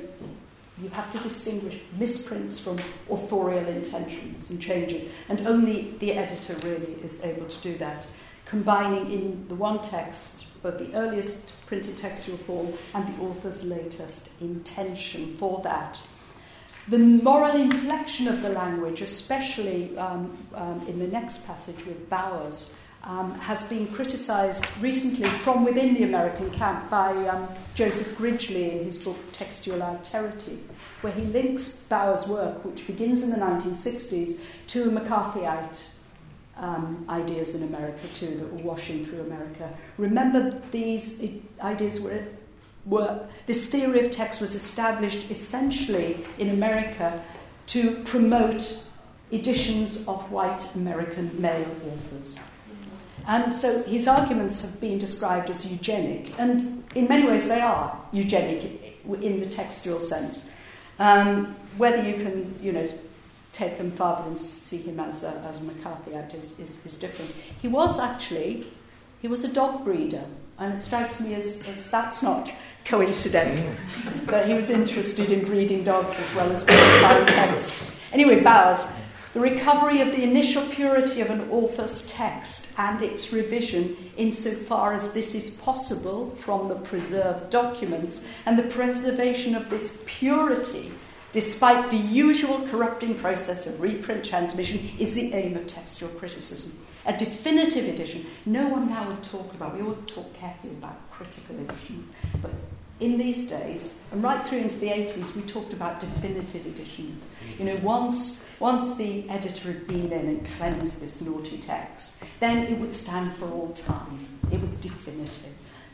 you have to distinguish misprints from authorial intentions and changing. And only the editor really is able to do that, combining in the one text both the earliest printed textual form and the author's latest intention for that. The moral inflection of the language, especially in the next passage with Bowers, has been criticised recently from within the American camp by Joseph Gridgley in his book Textual Alterity, where he links Bowers' work, which begins in the 1960s, to McCarthyite ideas in America too, that were washing through America. Remember, these ideas this theory of text was established essentially in America to promote editions of white American male authors. And so his arguments have been described as eugenic, and in many ways they are eugenic in the textual sense. Whether you can take them farther and see him as MacCarthyite is different. He was actually, he was a dog breeder, and it strikes me as that's not coincidental, that he was interested in breeding dogs as well as buying text. Anyway, Bowers, the recovery of the initial purity of an author's text and its revision insofar as this is possible from the preserved documents, and the preservation of this purity despite the usual corrupting process of reprint transmission, is the aim of textual criticism. A definitive edition, no one now would talk about. We all talk carefully about critical edition. But in these days, and right through into the 80s, we talked about definitive editions. You know, once the editor had been in and cleansed this naughty text, then it would stand for all time. It was definitive.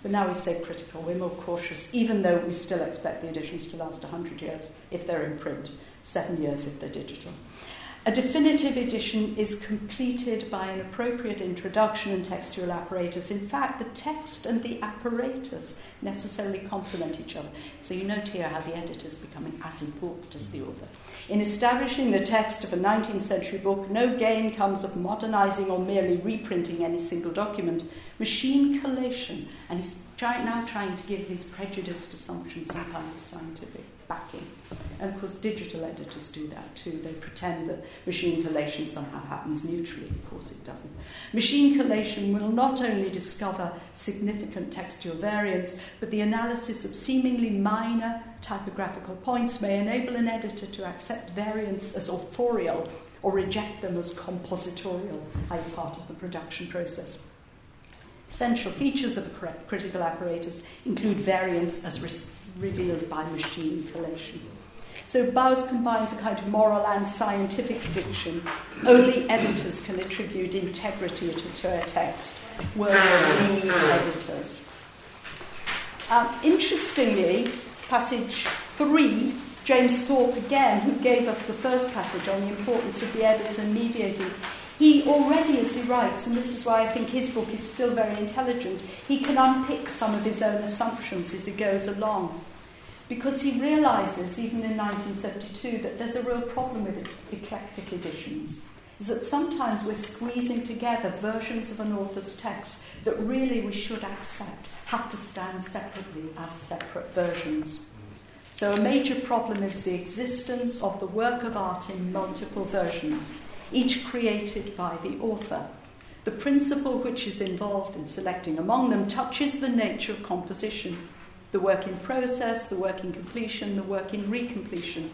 But now we say critical, we're more cautious, even though we still expect the editions to last 100 years if they're in print, 7 years if they're digital. A definitive edition is completed by an appropriate introduction and textual apparatus. In fact, the text and the apparatus necessarily complement each other. So you note here how the editor is becoming as important as the author. In establishing the text of a 19th century book, no gain comes of modernizing or merely reprinting any single document. Machine collation, and he's now trying to give his prejudiced assumptions some kind of scientific backing. And of course, digital editors do that too. They pretend that machine collation somehow happens neutrally. Of course, it doesn't. Machine collation will not only discover significant textual variants, but the analysis of seemingly minor typographical points may enable an editor to accept variants as authorial or reject them as compositorial, i.e., part of the production process. Essential features of a critical apparatus include variants as revealed by machine collation. So Bowers combines a kind of moral and scientific diction. Only editors can attribute integrity to a text, whereas we need editors. Interestingly, passage 3, James Thorpe again, who gave us the first passage on the importance of the editor mediating, he already, as he writes, and this is why I think his book is still very intelligent, he can unpick some of his own assumptions as he goes along. Because he realises, even in 1972, that there's a real problem with eclectic editions, is that sometimes we're squeezing together versions of an author's text that really we should accept, have to stand separately as separate versions. So a major problem is the existence of the work of art in multiple versions, each created by the author. The principle which is involved in selecting among them touches the nature of composition, the work in process, the work in completion, the work in recompletion.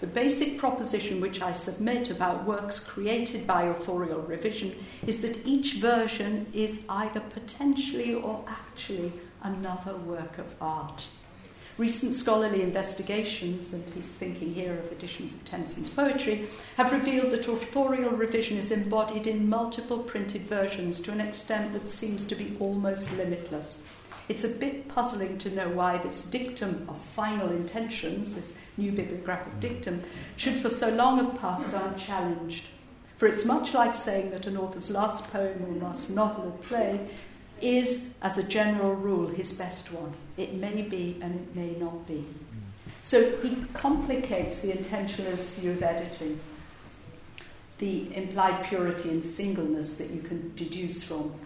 The basic proposition which I submit about works created by authorial revision is that each version is either potentially or actually another work of art. Recent scholarly investigations, and he's thinking here of editions of Tennyson's poetry, have revealed that authorial revision is embodied in multiple printed versions to an extent that seems to be almost limitless. It's a bit puzzling to know why this dictum of final intentions, this new bibliographic dictum, should for so long have passed unchallenged. For it's much like saying that an author's last poem or last novel or play is, as a general rule, his best one. It may be and it may not be. So he complicates the intentionalist view of editing, the implied purity and singleness that you can deduce from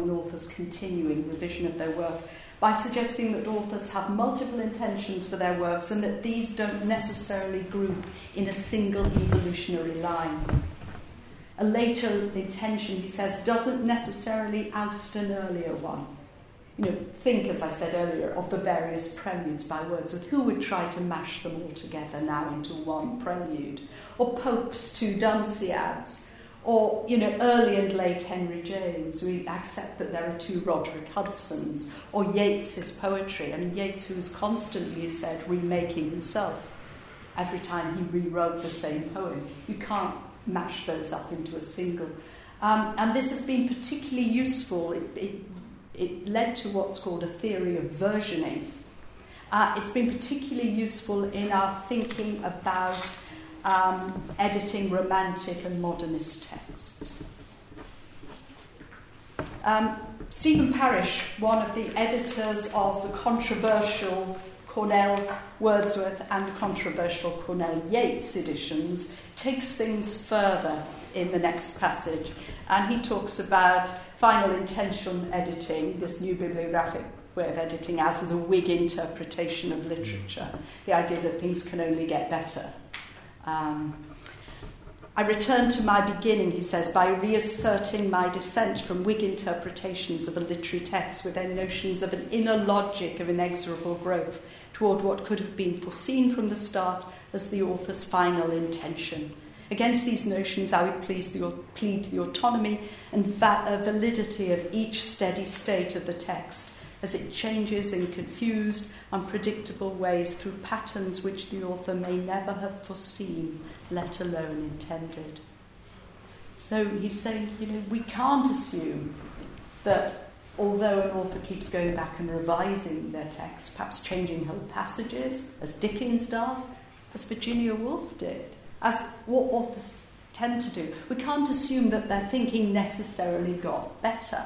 an author's continuing revision of their work, by suggesting that authors have multiple intentions for their works and that these don't necessarily group in a single evolutionary line. A later intention, he says, doesn't necessarily oust an earlier one. You know, think, as I said earlier, of the various preludes by Wordsworth. Who would try to mash them all together now into one prelude? Or Pope's 2 Dunciads? Or, you know, early and late Henry James. We accept that there are 2 Roderick Hudsons. Or Yeats's poetry. I mean, Yeats, who was constantly, he said, remaking himself. Every time he rewrote the same poem. You can't mash those up into a single. And this has been particularly useful. It led to what's called a theory of versioning. It's been particularly useful in our thinking about editing Romantic and Modernist texts. Stephen Parrish, one of the editors of the controversial Cornell Wordsworth and the controversial Cornell Yeats editions, takes things further in the next passage, and he talks about final intention editing, this new bibliographic way of editing, as the Whig interpretation of literature, the idea that things can only get better. I return to my beginning, he says, by reasserting my dissent from Whig interpretations of a literary text with their notions of an inner logic of inexorable growth toward what could have been foreseen from the start as the author's final intention. Against these notions, I would plead the autonomy and validity of each steady state of the text as it changes in confused, unpredictable ways through patterns which the author may never have foreseen, let alone intended. So he's saying, you know, we can't assume that although an author keeps going back and revising their text, perhaps changing whole passages, as Dickens does, as Virginia Woolf did, as what authors tend to do, we can't assume that their thinking necessarily got better.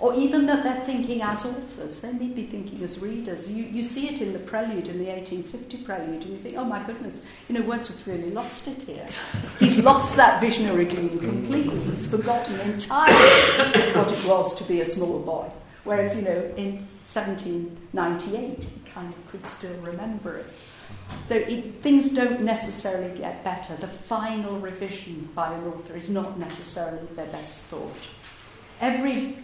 Or even that they're thinking as authors. They may be thinking as readers. You see it in the Prelude, in the 1850 Prelude, and you think, oh my goodness, you know, Wordsworth's really lost it here. He's lost that visionary gleam completely. He's forgotten entirely what it was to be a small boy. Whereas, you know, in 1798, he kind of could still remember it. So things don't necessarily get better. The final revision by an author is not necessarily their best thought. Every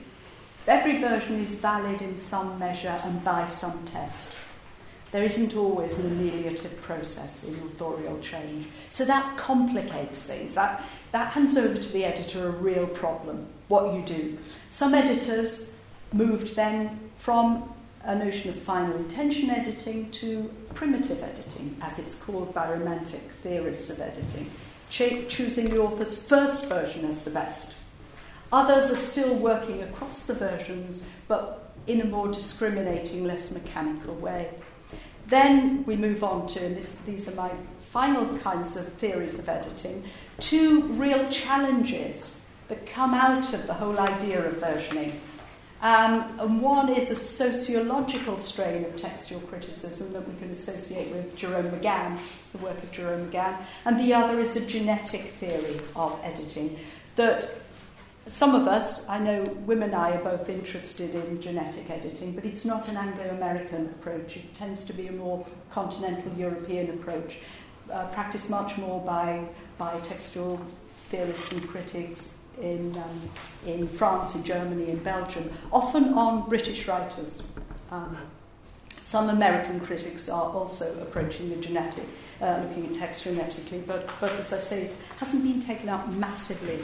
version is valid in some measure and by some test. There isn't always an ameliorative process in authorial change. So that complicates things. That hands over to the editor a real problem, what you do. Some editors moved then from a notion of final intention editing to primitive editing, as it's called by romantic theorists of editing, choosing the author's first version as the best. Others are still working across the versions, but in a more discriminating, less mechanical way. Then we move on to, and these are my final kinds of theories of editing, two real challenges that come out of the whole idea of versioning. And one is a sociological strain of textual criticism that we can associate with Jerome McGann, the work of Jerome McGann, and the other is a genetic theory of editing that... Some of us, I know women and I are both interested in genetic editing, but it's not an Anglo-American approach. It tends to be a more continental European approach, practiced much more by textual theorists and critics in France, in Germany, in Belgium, often on British writers. Some American critics are also approaching the genetic, looking at text genetically, but as I say, it hasn't been taken up massively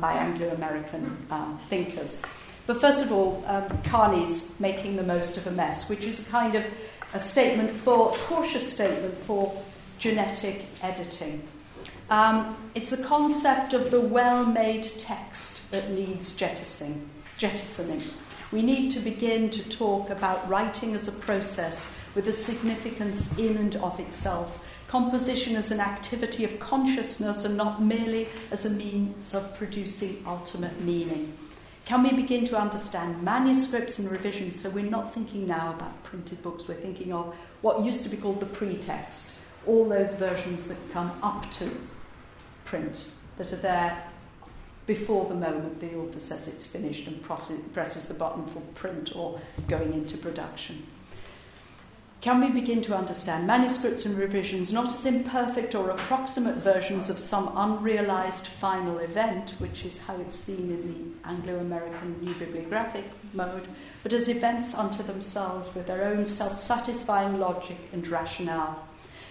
by Anglo-American thinkers. But first of all, Carney's Making the Most of a Mess, which is a kind of a statement for, cautious statement for genetic editing. It's the concept of the well-made text that needs jettisoning. We need to begin to talk about writing as a process with a significance in and of itself, composition as an activity of consciousness and not merely as a means of producing ultimate meaning. Can we begin to understand manuscripts and revisions so we're not thinking now about printed books, we're thinking of what used to be called the pretext, all those versions that come up to print, that are there before the moment the author says it's finished and presses the button for print or going into production. Can we begin to understand manuscripts and revisions not as imperfect or approximate versions of some unrealised final event, which is how it's seen in the Anglo-American new bibliographic mode, but as events unto themselves with their own self-satisfying logic and rationale?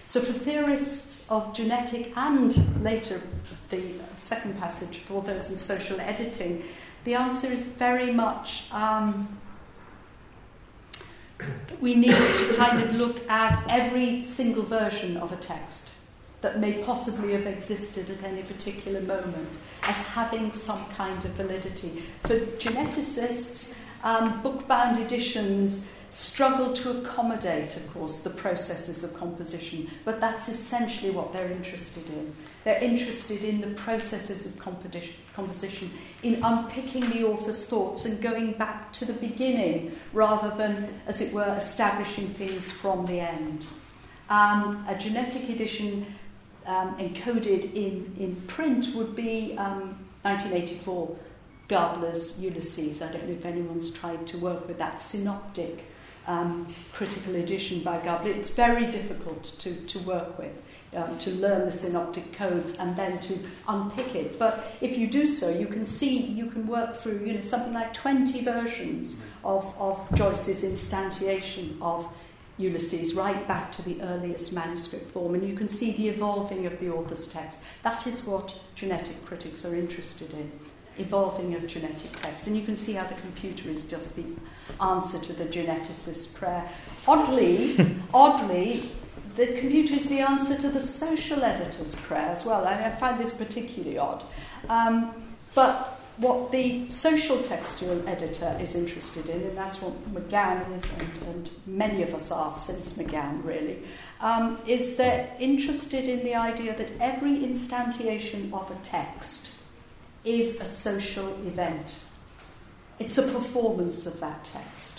So for theorists of genetic and later the second passage, for those in social editing, the answer is very much... we need to kind of look at every single version of a text that may possibly have existed at any particular moment as having some kind of validity. For geneticists, bookbound editions struggle to accommodate, of course, the processes of composition, but that's essentially what they're interested in. They're interested in the processes of composition, in unpicking the author's thoughts and going back to the beginning rather than, as it were, establishing things from the end. A genetic edition encoded in print would be 1984, Gabler's Ulysses. I don't know if anyone's tried to work with that synoptic critical edition by Gabler. It's very difficult to work with, to learn the synoptic codes and then to unpick it. But if you do so, you can see, you can work through, you know, something like 20 versions of Joyce's instantiation of Ulysses, right back to the earliest manuscript form, and you can see the evolving of the author's text. That is what genetic critics are interested in, evolving of genetic text. And you can see how the computer is just the answer to the geneticist's prayer. Oddly, the computer is the answer to the social editor's prayer as well. I find this particularly odd. But what the social textual editor is interested in, and that's what McGann is, and many of us are since McGann, really, is they're interested in the idea that every instantiation of a text is a social event. It's a performance of that text.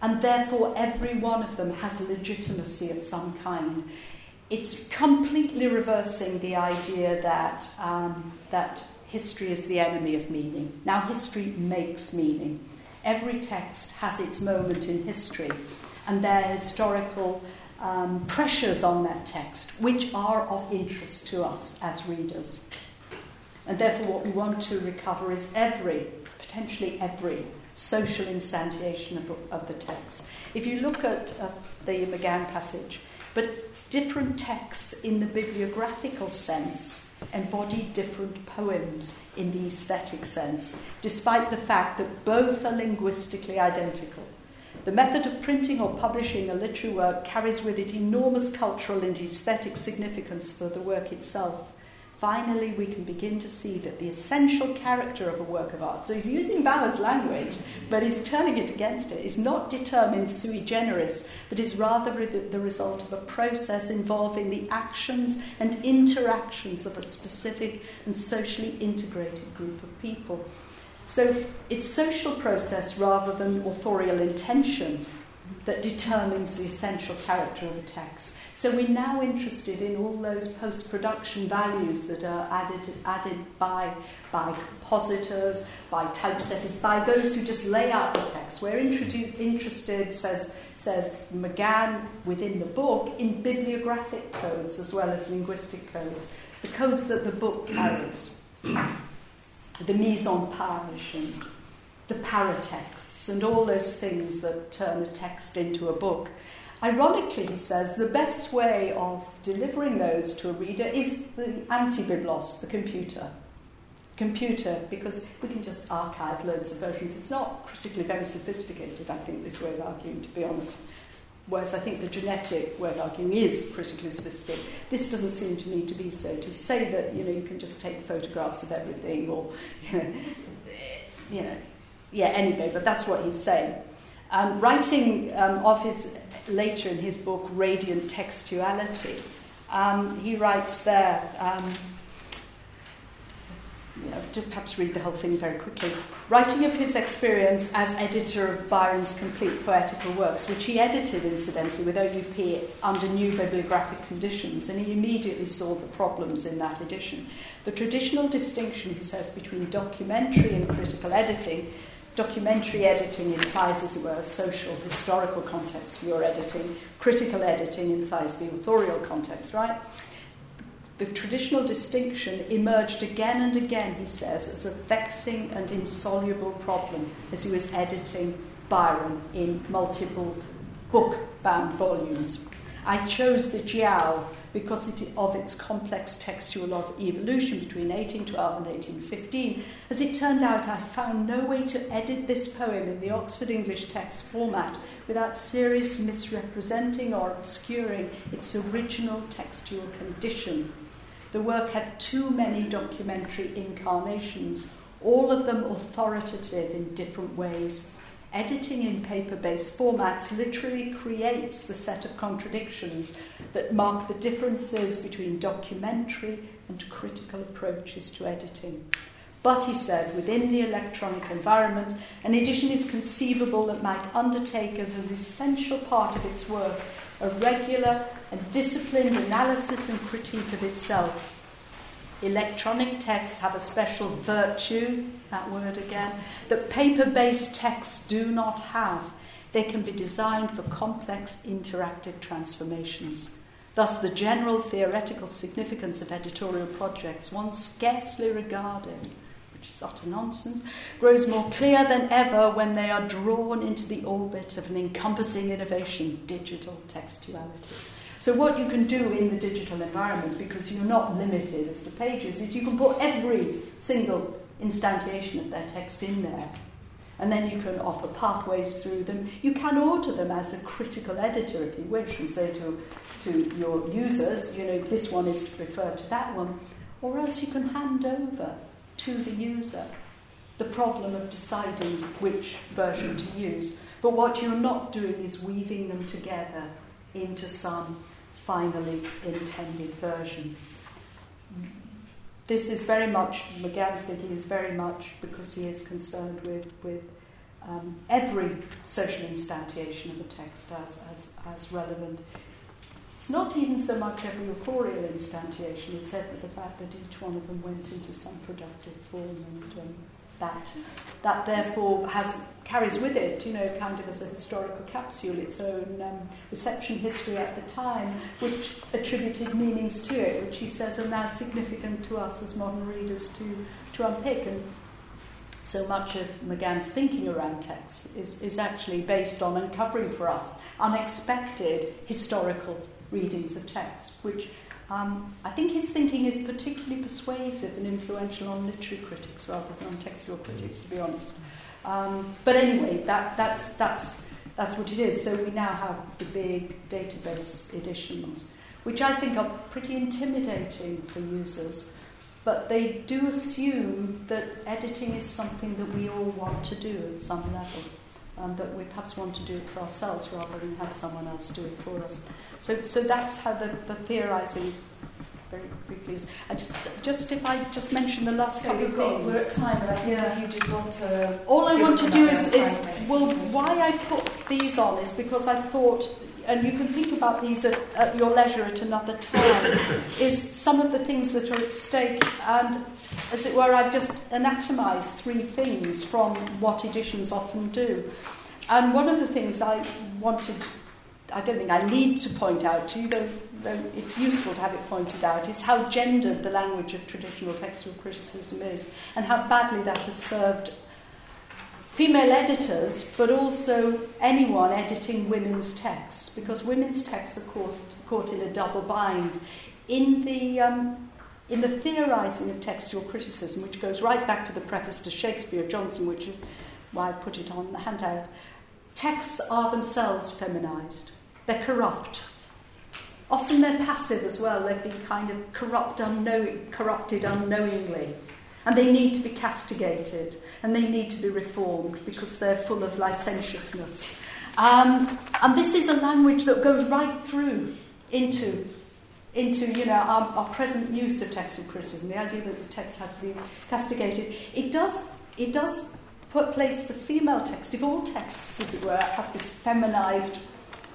And therefore, every one of them has legitimacy of some kind. It's completely reversing the idea that that history is the enemy of meaning. Now history makes meaning. Every text has its moment in history, and there are historical pressures on that text which are of interest to us as readers. And therefore what we want to recover is potentially every social instantiation of the text. If you look at the McGann passage, but different texts in the bibliographical sense embody different poems in the aesthetic sense, despite the fact that both are linguistically identical. The method of printing or publishing a literary work carries with it enormous cultural and aesthetic significance for the work itself. Finally, we can begin to see that the essential character of a work of art, so he's using Bauer's language, but he's turning it against it, is not determined sui generis, but is rather the result of a process involving the actions and interactions of a specific and socially integrated group of people. So it's social process rather than authorial intention that determines the essential character of a text. So we're now interested in all those post-production values that are added by compositors, by typesetters, by those who just lay out the text. We're interested, says McGann within the book, in bibliographic codes as well as linguistic codes, the codes that the book carries, the mise en page and the paratexts and all those things that turn a text into a book. Ironically, he says, the best way of delivering those to a reader is the anti-biblos, the computer. Because we can just archive loads of versions. It's not critically very sophisticated, I think, this way of arguing, to be honest. Whereas I think the genetic word arguing is critically sophisticated. This doesn't seem to me to be so. To say that, you know, you can just take photographs of everything or, anyway, but that's what he's saying. Writing of his, later in his book, Radiant Textuality, he writes there, just perhaps read the whole thing very quickly, writing of his experience as editor of Byron's complete poetical works, which he edited, incidentally, with OUP under new bibliographic conditions, and he immediately saw the problems in that edition. The traditional distinction, he says, between documentary and critical editing. Documentary editing implies, as it were, a social, historical context for your editing. Critical editing implies the authorial context, right? The traditional distinction emerged again and again, he says, as a vexing and insoluble problem as he was editing Byron in multiple book-bound volumes. I chose the Jiao because of its complex textual evolution between 1812 and 1815. As it turned out, I found no way to edit this poem in the Oxford English text format without serious misrepresenting or obscuring its original textual condition. The work had too many documentary incarnations, all of them authoritative in different ways. Editing in paper-based formats literally creates the set of contradictions that mark the differences between documentary and critical approaches to editing. But, he says, within the electronic environment, an edition is conceivable that might undertake as an essential part of its work a regular and disciplined analysis and critique of itself. Electronic texts have a special virtue, that word again, that paper-based texts do not have. They can be designed for complex interactive transformations. Thus, the general theoretical significance of editorial projects, once scarcely regarded, which is utter nonsense, grows more clear than ever when they are drawn into the orbit of an encompassing innovation, digital textuality. So what you can do in the digital environment, because you're not limited as to pages, is you can put every single instantiation of that text in there. And then you can offer pathways through them. You can order them as a critical editor, if you wish, and say to your users, you know, this one is referred to that one. Or else you can hand over to the user the problem of deciding which version to use. But what you're not doing is weaving them together into some finally intended version. This is very much, McGann's thinking is very much because he is concerned with every social instantiation of a text as relevant. It's not even so much every authorial instantiation, except for the fact that each one of them went into some productive form, and that therefore carries with it, you know, kind of as a historical capsule, its own reception history at the time, which attributed meanings to it, which he says are now significant to us as modern readers to unpick. And so much of McGann's thinking around texts is actually based on uncovering for us unexpected historical readings of texts, which I think his thinking is particularly persuasive and influential on literary critics rather than on textual critics, to be honest. But anyway, that's what it is. So we now have the big database editions, which I think are pretty intimidating for users. But they do assume that editing is something that we all want to do at some level, and that we perhaps want to do it for ourselves rather than have someone else do it for us. So that's how the theorising very briefly is. If I mention the last couple of things. We're at time, but I think if you just want to... All I want to do is why I put these on is because I thought, and you can think about these at your leisure at another time, is some of the things that are at stake. And, as it were, I've just anatomised three things from what editions often do. And one of the things I don't think I need to point out to you, though it's useful to have it pointed out, is how gendered the language of traditional textual criticism is, and how badly that has served female editors, but also anyone editing women's texts, because women's texts are caught in a double bind. In the theorising of textual criticism, which goes right back to the preface to Shakespeare of Johnson, which is why I put it on the handout, texts are themselves feminised. They're corrupt. Often they're passive as well. They've been kind of corrupted unknowingly. And they need to be castigated, and they need to be reformed because they're full of licentiousness. And this is a language that goes right through into our present use of textual criticism, the idea that the text has to be castigated. It does put place the female text, if all texts, as it were, have this feminised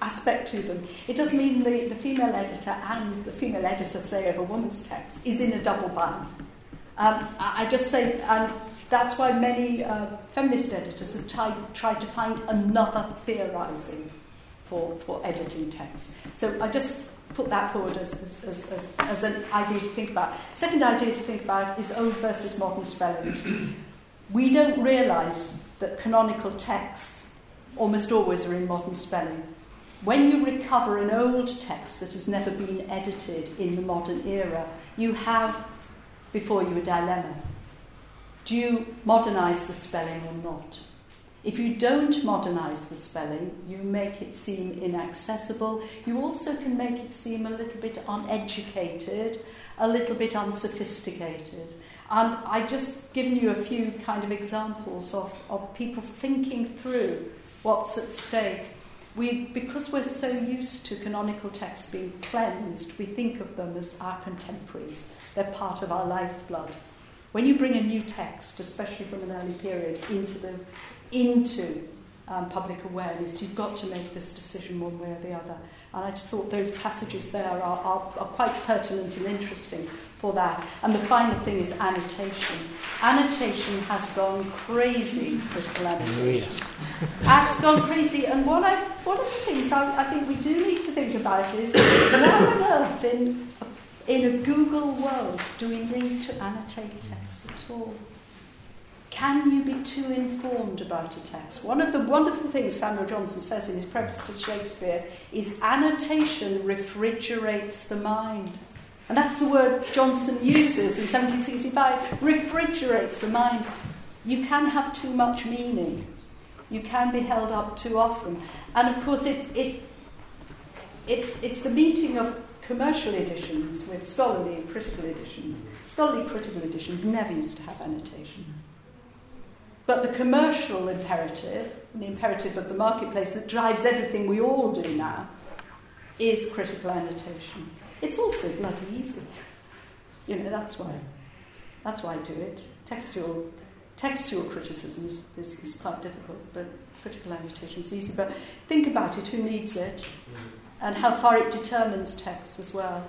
aspect to them. It does mean the female editor and the female editor, say, of a woman's text is in a double bind. I just say, and that's why many feminist editors have tried to find another theorising for editing texts. So I just put that forward as an idea to think about. Second idea to think about is old versus modern spelling. We don't realise that canonical texts almost always are in modern spelling. when you recover an old text that has never been edited in the modern era, you have before you a dilemma. Do you modernise the spelling or not? If you don't modernise the spelling, you make it seem inaccessible. You also can make it seem a little bit uneducated, a little bit unsophisticated. And I've just given you a few kind of examples of people thinking through what's at stake. Because we're so used to canonical texts being cleansed, we think of them as our contemporaries. They're part of our lifeblood. When you bring a new text, especially from an early period, into public awareness, you've got to make this decision one way or the other. And I just thought those passages there are quite pertinent and interesting for that. And the final thing is annotation. Annotation has gone crazy, critical annotation. It's gone crazy. And one of the things I think we do need to think about is, why on earth in a Google world do we need to annotate texts at all? Can you be too informed about a text? One of the wonderful things Samuel Johnson says in his preface to Shakespeare is annotation refrigerates the mind. And that's the word Johnson uses in 1765, refrigerates the mind. You can have too much meaning. You can be held up too often. And of course it's the meeting of commercial editions with scholarly and critical editions. Scholarly critical editions never used to have annotation. But the commercial imperative, the imperative of the marketplace that drives everything we all do now, is critical annotation. It's also bloody easy. You know, that's why I do it. Textual criticism is quite difficult, but critical annotation is easy. But think about it, who needs it, and how far it determines text as well.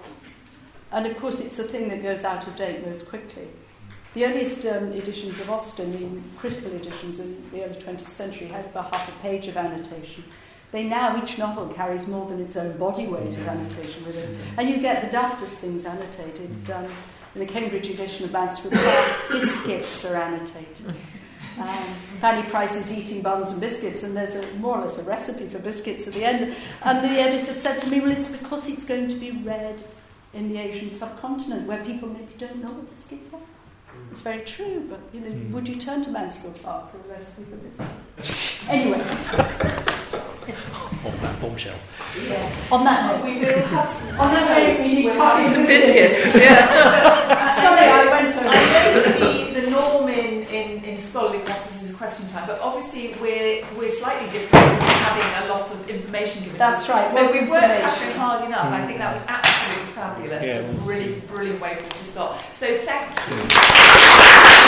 And of course it's a thing that goes out of date most quickly. The earliest editions of Austen, the critical editions in the early 20th century, had about half a page of annotation. Each novel carries more than its own body weight of annotation with it. And you get the daftest things annotated. In the Cambridge edition of Mansfield Park, biscuits are annotated. Fanny Price is eating buns and biscuits, and there's more or less a recipe for biscuits at the end. And the editor said to me, well, it's because it's going to be read in the Asian subcontinent, where people maybe don't know what biscuits are. It's very true, but you know, would you turn to Mansfield Park for the recipe for biscuits? Anyway. On that bombshell. Yes. On that note, we will have some. On that note, we need coffee and biscuits. Yeah. Sorry, I went on. I know that the norm in scholarly practice is question time, but obviously we're slightly different from having a lot of information given. That's right. So we weren't actually hard enough. I think that was absolutely fabulous. Yeah, really brilliant way for us to start. So thank you.